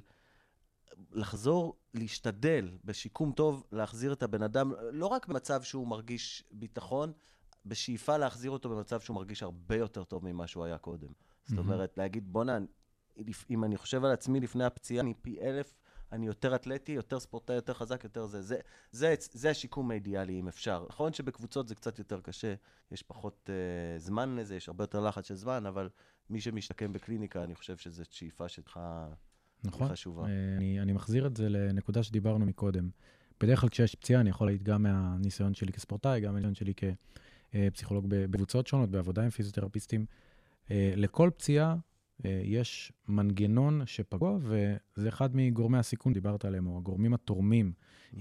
לחזור, להשתדל בשיקום טוב, להחזיר את הבן אדם, לא רק במצב שהוא מרגיש ביטחון, בשאיפה להחזיר אותו במצב שהוא מרגיש הרבה יותר טוב ממה שהוא היה קודם. Mm-hmm. זאת אומרת, להגיד, בוא נע... אם אני חושב על עצמי לפני הפציעה, אני פי אלף אני יותר אתלטי, יותר ספורטאי, יותר חזק, יותר זה. זה, זה, זה השיקום האידיאלי, אם אפשר. נכון שבקבוצות זה קצת יותר קשה, יש פחות uh, זמן לזה, יש הרבה יותר לחץ של זמן, אבל מי שמשתקם בקליניקה, אני חושב שזו שאיפה שלך נכון. חשובה. אני, אני מחזיר את זה לנקודה שדיברנו מקודם. בדרך כלל כשיש פציעה, אני יכול להעיד גם מהניסיון שלי כספורטאי, גם מהניסיון שלי כפסיכולוג בקבוצות שונות, בעבודה עם פיזיותרפיסטים. לכל פציעה, יש מנגנון שפגוע, וזה אחד מגורמי הסיכון, דיברת עליהם, או הגורמים התורמים.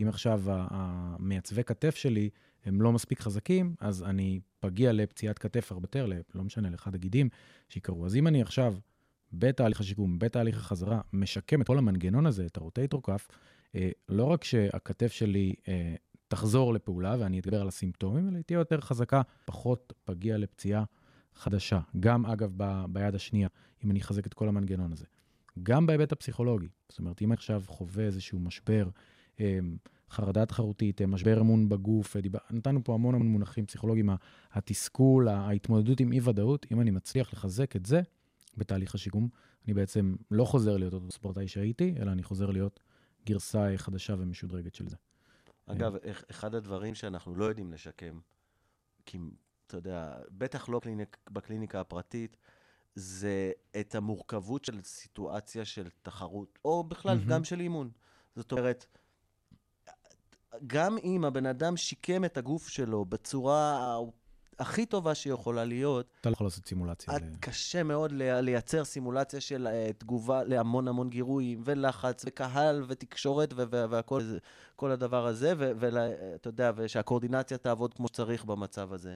אם עכשיו המעצבי כתף שלי הם לא מספיק חזקים, אז אני פגיע לפציעת כתף הרבה יותר, לא משנה, לאחד הגידים שיקרו. אז אם אני עכשיו, בתהליך השיקום, בתהליך החזרה, משקם את כל המנגנון הזה, את הרוטייטור כף, לא רק שהכתף שלי תחזור לפעולה, ואני אתגבר על הסימפטומים, אלא תהיה יותר חזקה, פחות פגיע לפציעה חדשה, גם אגב ב, ביד השנייה, אם אני אחזק את כל המנגנון הזה. גם בהיבט הפסיכולוגי, זאת אומרת, אם עכשיו חווה איזשהו משבר, חרדת חרותית, משבר אמון בגוף, דיבר, נתנו פה המון המון מונחים פסיכולוגיים, התסכול, ההתמודדות עם אי-ודאות, אם אני מצליח לחזק את זה בתהליך השיקום, אני בעצם לא חוזר להיות אותו ספורטאי שהייתי, אלא אני חוזר להיות גרסה חדשה ומשודרגת של זה. אגב, אחד הדברים שאנחנו לא יודעים לשקם, כי אתה יודע, בטח לא בקליניק, בקליניקה הפרטית, זה את המורכבות של סיטואציה של תחרות, או בכלל mm-hmm. גם של אימון. זאת אומרת, גם אם הבן אדם שיקם את הגוף שלו בצורה הכי טובה שיכולה להיות, אתה לא יכול לעשות סימולציה. קשה מאוד לייצר סימולציה של תגובה להמון המון גירויים, ולחץ, וקהל, ותקשורת, והכל, כל הדבר הזה, ואתה יודע, ושהקורדינציה תעבוד כמו שצריך במצב הזה.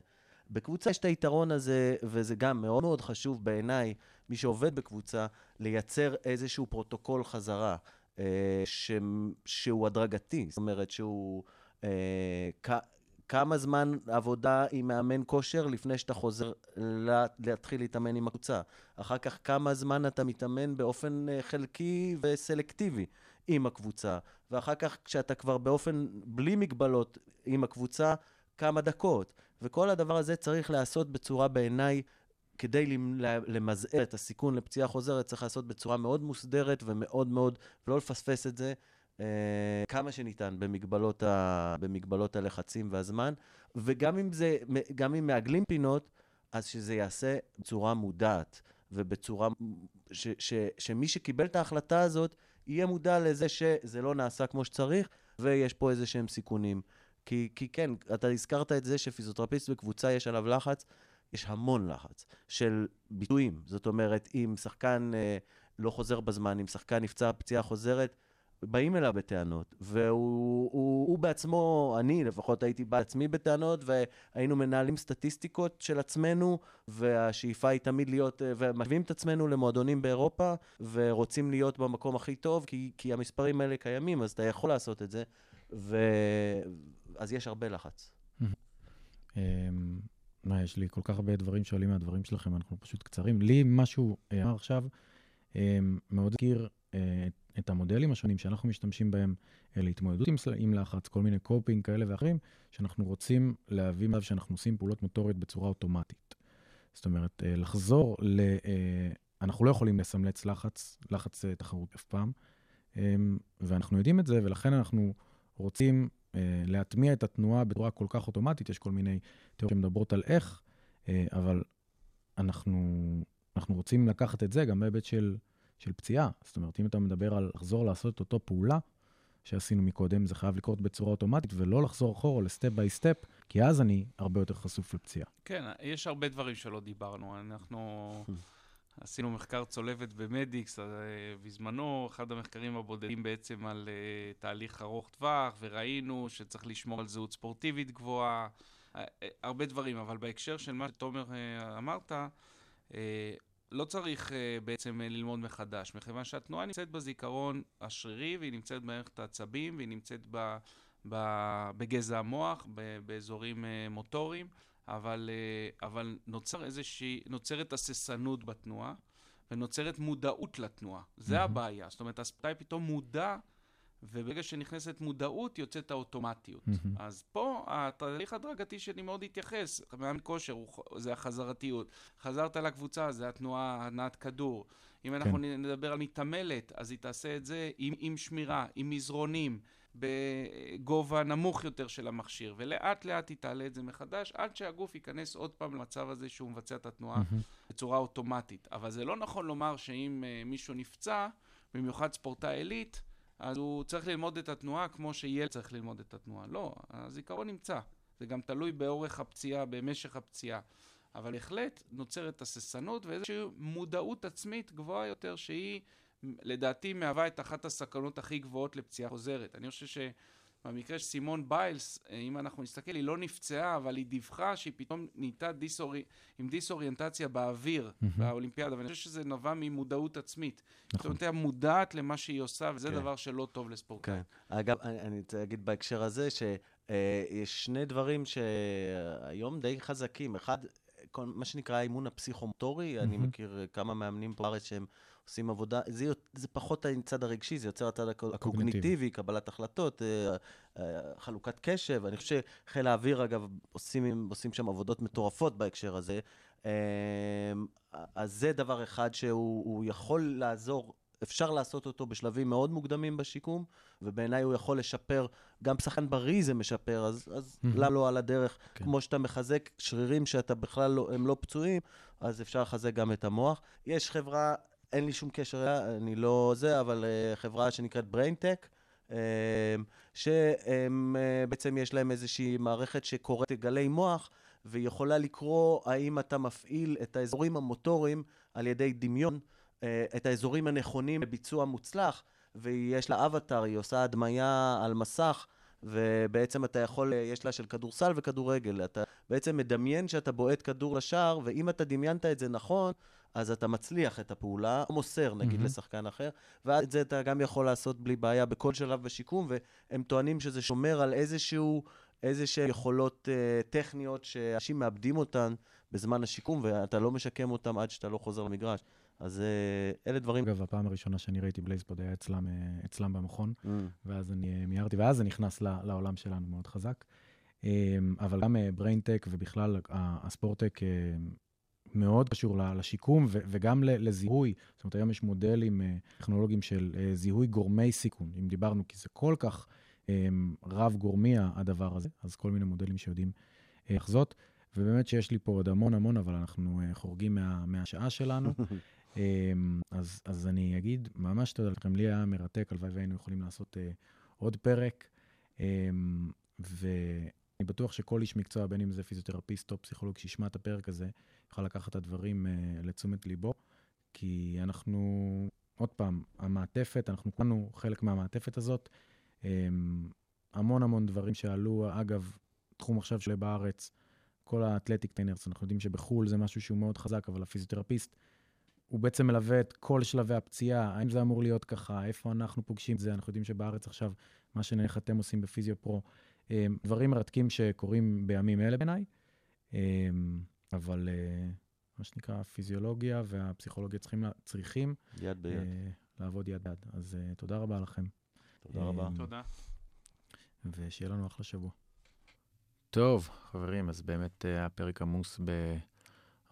בקבוצה יש את היתרון הזה, וזה גם מאוד מאוד חשוב בעיניי, מי שעובד בקבוצה, לייצר איזשהו פרוטוקול חזרה, אה, ש... שהוא הדרגתי. זאת אומרת, שהוא, אה, כ... כמה זמן עבודה עם מאמן כושר לפני שאתה חוזר לה... להתחיל להתאמן עם הקבוצה. אחר כך כמה זמן אתה מתאמן באופן חלקי וסלקטיבי עם הקבוצה. ואחר כך כשאתה כבר באופן בלי מגבלות עם הקבוצה, כמה דקות. וכל הדבר הזה צריך לעשות בצורה בעיניי, כדי למזער את הסיכון לפציעה חוזרת, צריך לעשות בצורה מאוד מוסדרת ומאוד מאוד, ולא לפספס את זה, אה, כמה שניתן במגבלות, ה, במגבלות הלחצים והזמן, וגם אם, זה, גם אם מעגלים פינות, אז שזה יעשה בצורה מודעת, ובצורה ש, ש, שמי שקיבל את ההחלטה הזאת, יהיה מודע לזה שזה לא נעשה כמו שצריך, ויש פה איזה שהם סיכונים. כי, כי כן, אתה הזכרת את זה שפיזיותרפיסט בקבוצה יש עליו לחץ, יש המון לחץ של ביטויים. זאת אומרת, אם שחקן אה, לא חוזר בזמן, אם שחקן נפצע, פציעה חוזרת, באים אליו בטענות. והוא הוא, הוא בעצמו, אני לפחות הייתי בעצמי בטענות, והיינו מנהלים סטטיסטיקות של עצמנו, והשאיפה היא תמיד להיות, אה, ומשווים את עצמנו למועדונים באירופה, ורוצים להיות במקום הכי טוב, כי, כי המספרים האלה קיימים, אז אתה יכול לעשות את זה. ואז יש הרבה לחץ. מה, יש לי כל כך הרבה דברים שעולים מהדברים שלכם, אנחנו פשוט קצרים. לי משהו אמר עכשיו, מאוד הכיר את המודלים השונים שאנחנו משתמשים בהם, להתמודדות עם לחץ, כל מיני קופינג כאלה ואחרים, שאנחנו רוצים להביא מצב שאנחנו עושים פעולות מוטוריות בצורה אוטומטית. זאת אומרת, לחזור ל... אנחנו לא יכולים לסמלץ לחץ, לחץ תחרות אף פעם, ואנחנו יודעים את זה, ולכן אנחנו רוצים אה, להטמיע את התנועה בצורה כל כך אוטומטית. יש כל מיני תיאוריות שמדברות על איך, אה, אבל אנחנו, אנחנו רוצים לקחת את זה גם בהיבט של, של פציעה. זאת אומרת, אם אתה מדבר על לחזור לעשות אותו פעולה שעשינו מקודם, זה חייב לקרות בצורה אוטומטית, ולא לחזור אחורה לסטפ ביי סטפ, כי אז אני הרבה יותר חשוף לפציעה. כן, יש הרבה דברים שלא דיברנו. אנחנו... עשינו מחקר צולבת במדיקס, בזמנו, אחד המחקרים הבודדים בעצם על תהליך ארוך טווח, וראינו שצריך לשמור על זהות ספורטיבית גבוהה, הרבה דברים, אבל בהקשר של מה שתומר אמרת, לא צריך בעצם ללמוד מחדש, מכיוון שהתנועה נמצאת בזיכרון השרירי, והיא נמצאת במערכת העצבים, והיא נמצאת בגזע המוח, באזורים מוטוריים, אבל, אבל נוצר איזושהי, נוצרת הססנות בתנועה, ונוצרת מודעות לתנועה. זה הבעיה. זאת אומרת, הספורטאי פתאום מודע וברגע שנכנסת מודעות, יוצאת האוטומטיות. Mm-hmm. אז פה התהליך הדרגתי שאני מאוד התייחס, מאמן כושר, זה החזרתיות. חזרת לקבוצה, זה התנועה, הנעת כדור. אם אנחנו כן. נדבר על מתעמלת, אז היא תעשה את זה עם, עם שמירה, עם מזרונים, בגובה נמוך יותר של המכשיר, ולאט לאט היא תעלה את זה מחדש, עד שהגוף ייכנס עוד פעם למצב הזה שהוא מבצע את התנועה mm-hmm. בצורה אוטומטית. אבל זה לא נכון לומר שאם uh, מישהו נפצע, במיוחד ספורטאי עילית, אז הוא צריך ללמוד את התנועה כמו שילד צריך ללמוד את התנועה. לא, הזיכרון נמצא. זה גם תלוי באורך הפציעה, במשך הפציעה. אבל החלט נוצרת הססנות ואיזושהי מודעות עצמית גבוהה יותר, שהיא לדעתי מהווה את אחת הסכנות הכי גבוהות לפציעה חוזרת. אני חושב שבמקרה שסימון ביילס, אם אנחנו נסתכל, היא לא נפצעה, אבל היא דיווחה שהיא פתאום נהייתה דיסאורי... עם דיסאוריינטציה באוויר, mm-hmm. באולימפיאדה. ואני חושב שזה נבע ממודעות עצמית. זאת אומרת, היא מודעת למה שהיא עושה, וזה okay. דבר שלא טוב לספורטאי. Okay. אגב, אני, אני אגיד בהקשר הזה, שיש אה, שני דברים שהיום די חזקים. אחד, כל מה שנקרא האימון הפסיכומוטורי, mm-hmm. אני מכיר כמה מאמנים פה בארץ שהם עושים עבודה, זה, זה פחות הצד הרגשי, זה יוצר הצד הקוגניטיבי, קבלת החלטות, חלוקת קשב, אני חושב שחיל האוויר אגב עושים, עושים שם עבודות מטורפות בהקשר הזה, אז זה דבר אחד שהוא יכול לעזור, אפשר לעשות אותו בשלבים מאוד מוקדמים בשיקום, ובעיניי הוא יכול לשפר, גם שחקן בריא זה משפר, אז, אז mm-hmm. למה לא על הדרך, okay. כמו שאתה מחזק שרירים שאתה בכלל לא, הם לא פצועים, אז אפשר לחזק גם את המוח. יש חברה, אין לי שום קשר, אני לא זה, אבל uh, חברה שנקראת BrainTech, um, שבעצם uh, יש להם איזושהי מערכת שקוראת גלי מוח, ויכולה לקרוא האם אתה מפעיל את האזורים המוטוריים על ידי דמיון, את האזורים הנכונים לביצוע מוצלח, ויש לה אבטר, היא עושה הדמיה על מסך, ובעצם אתה יכול, יש לה של כדורסל וכדורגל, אתה בעצם מדמיין שאתה בועט כדור לשער, ואם אתה דמיינת את זה נכון, אז אתה מצליח את הפעולה, או מוסר נגיד mm-hmm. לשחקן אחר, ואת זה אתה גם יכול לעשות בלי בעיה בכל שלב בשיקום, והם טוענים שזה שומר על איזשהו, איזושהי יכולות אה, טכניות שאנשים מאבדים אותן בזמן השיקום, ואתה לא משקם אותן עד שאתה לא חוזר למגרש. אז אלה דברים... אגב, הפעם הראשונה שאני ראיתי בלייסבוד היה אצלם, אצלם במכון, mm. ואז אני מיירתי, ואז זה נכנס לעולם שלנו מאוד חזק. אבל גם BrainTech ובכלל הספורטק מאוד קשור לשיקום וגם לזיהוי. זאת אומרת, היום יש מודלים טכנולוגיים של זיהוי גורמי סיכון, אם דיברנו, כי זה כל כך רב גורמי הדבר הזה, אז כל מיני מודלים שיודעים לחזות. ובאמת שיש לי פה עוד המון המון, אבל אנחנו חורגים מה, מהשעה שלנו. אז, אז אני אגיד, ממש תודה לכם, לי היה מרתק, הלוואי והיינו יכולים לעשות uh, עוד פרק, um, ואני בטוח שכל איש מקצוע, בין אם זה פיזיותרפיסט או פסיכולוג, שישמע את הפרק הזה, יוכל לקחת את הדברים uh, לתשומת ליבו, כי אנחנו, עוד פעם, המעטפת, אנחנו כולנו חלק מהמעטפת הזאת, um, המון המון דברים שעלו, אגב, תחום עכשיו שלי בארץ, כל האתלטיק טיינרס, אנחנו יודעים שבחול זה משהו שהוא מאוד חזק, אבל הפיזיותרפיסט הוא בעצם מלווה את כל שלבי הפציעה, האם זה אמור להיות ככה, איפה אנחנו פוגשים את זה, אנחנו יודעים שבארץ עכשיו, מה שנניח אתם עושים בפיזיו פרו, דברים מרתקים שקורים בימים אלה בעיניי, אבל מה שנקרא, הפיזיולוגיה והפסיכולוגיה צריכים, צריכים יד ביד. לעבוד יד ביד. אז תודה רבה לכם. תודה רבה. תודה. ושיהיה לנו אחלה שבוע. טוב, חברים, אז באמת הפרק עמוס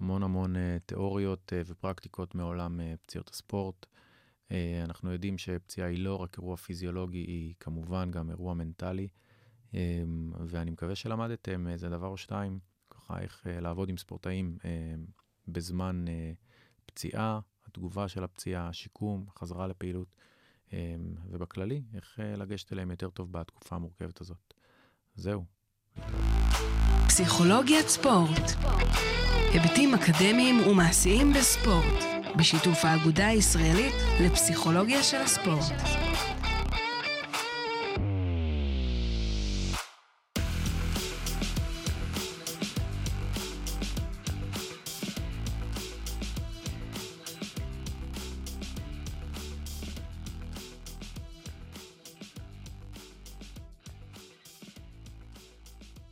בהמון המון תיאוריות ופרקטיקות מעולם פציעות הספורט. אנחנו יודעים שפציעה היא לא רק אירוע פיזיולוגי, היא כמובן גם אירוע מנטלי, ואני מקווה שלמדתם איזה דבר או שתיים, ככה איך לעבוד עם ספורטאים בזמן פציעה, התגובה של הפציעה, השיקום, חזרה לפעילות, ובכללי, איך לגשת אליהם יותר טוב בתקופה המורכבת הזאת. זהו. פסיכולוגיית ספורט, היבטים אקדמיים ומעשיים בספורט, בשיתוף האגודה הישראלית לפסיכולוגיה של הספורט.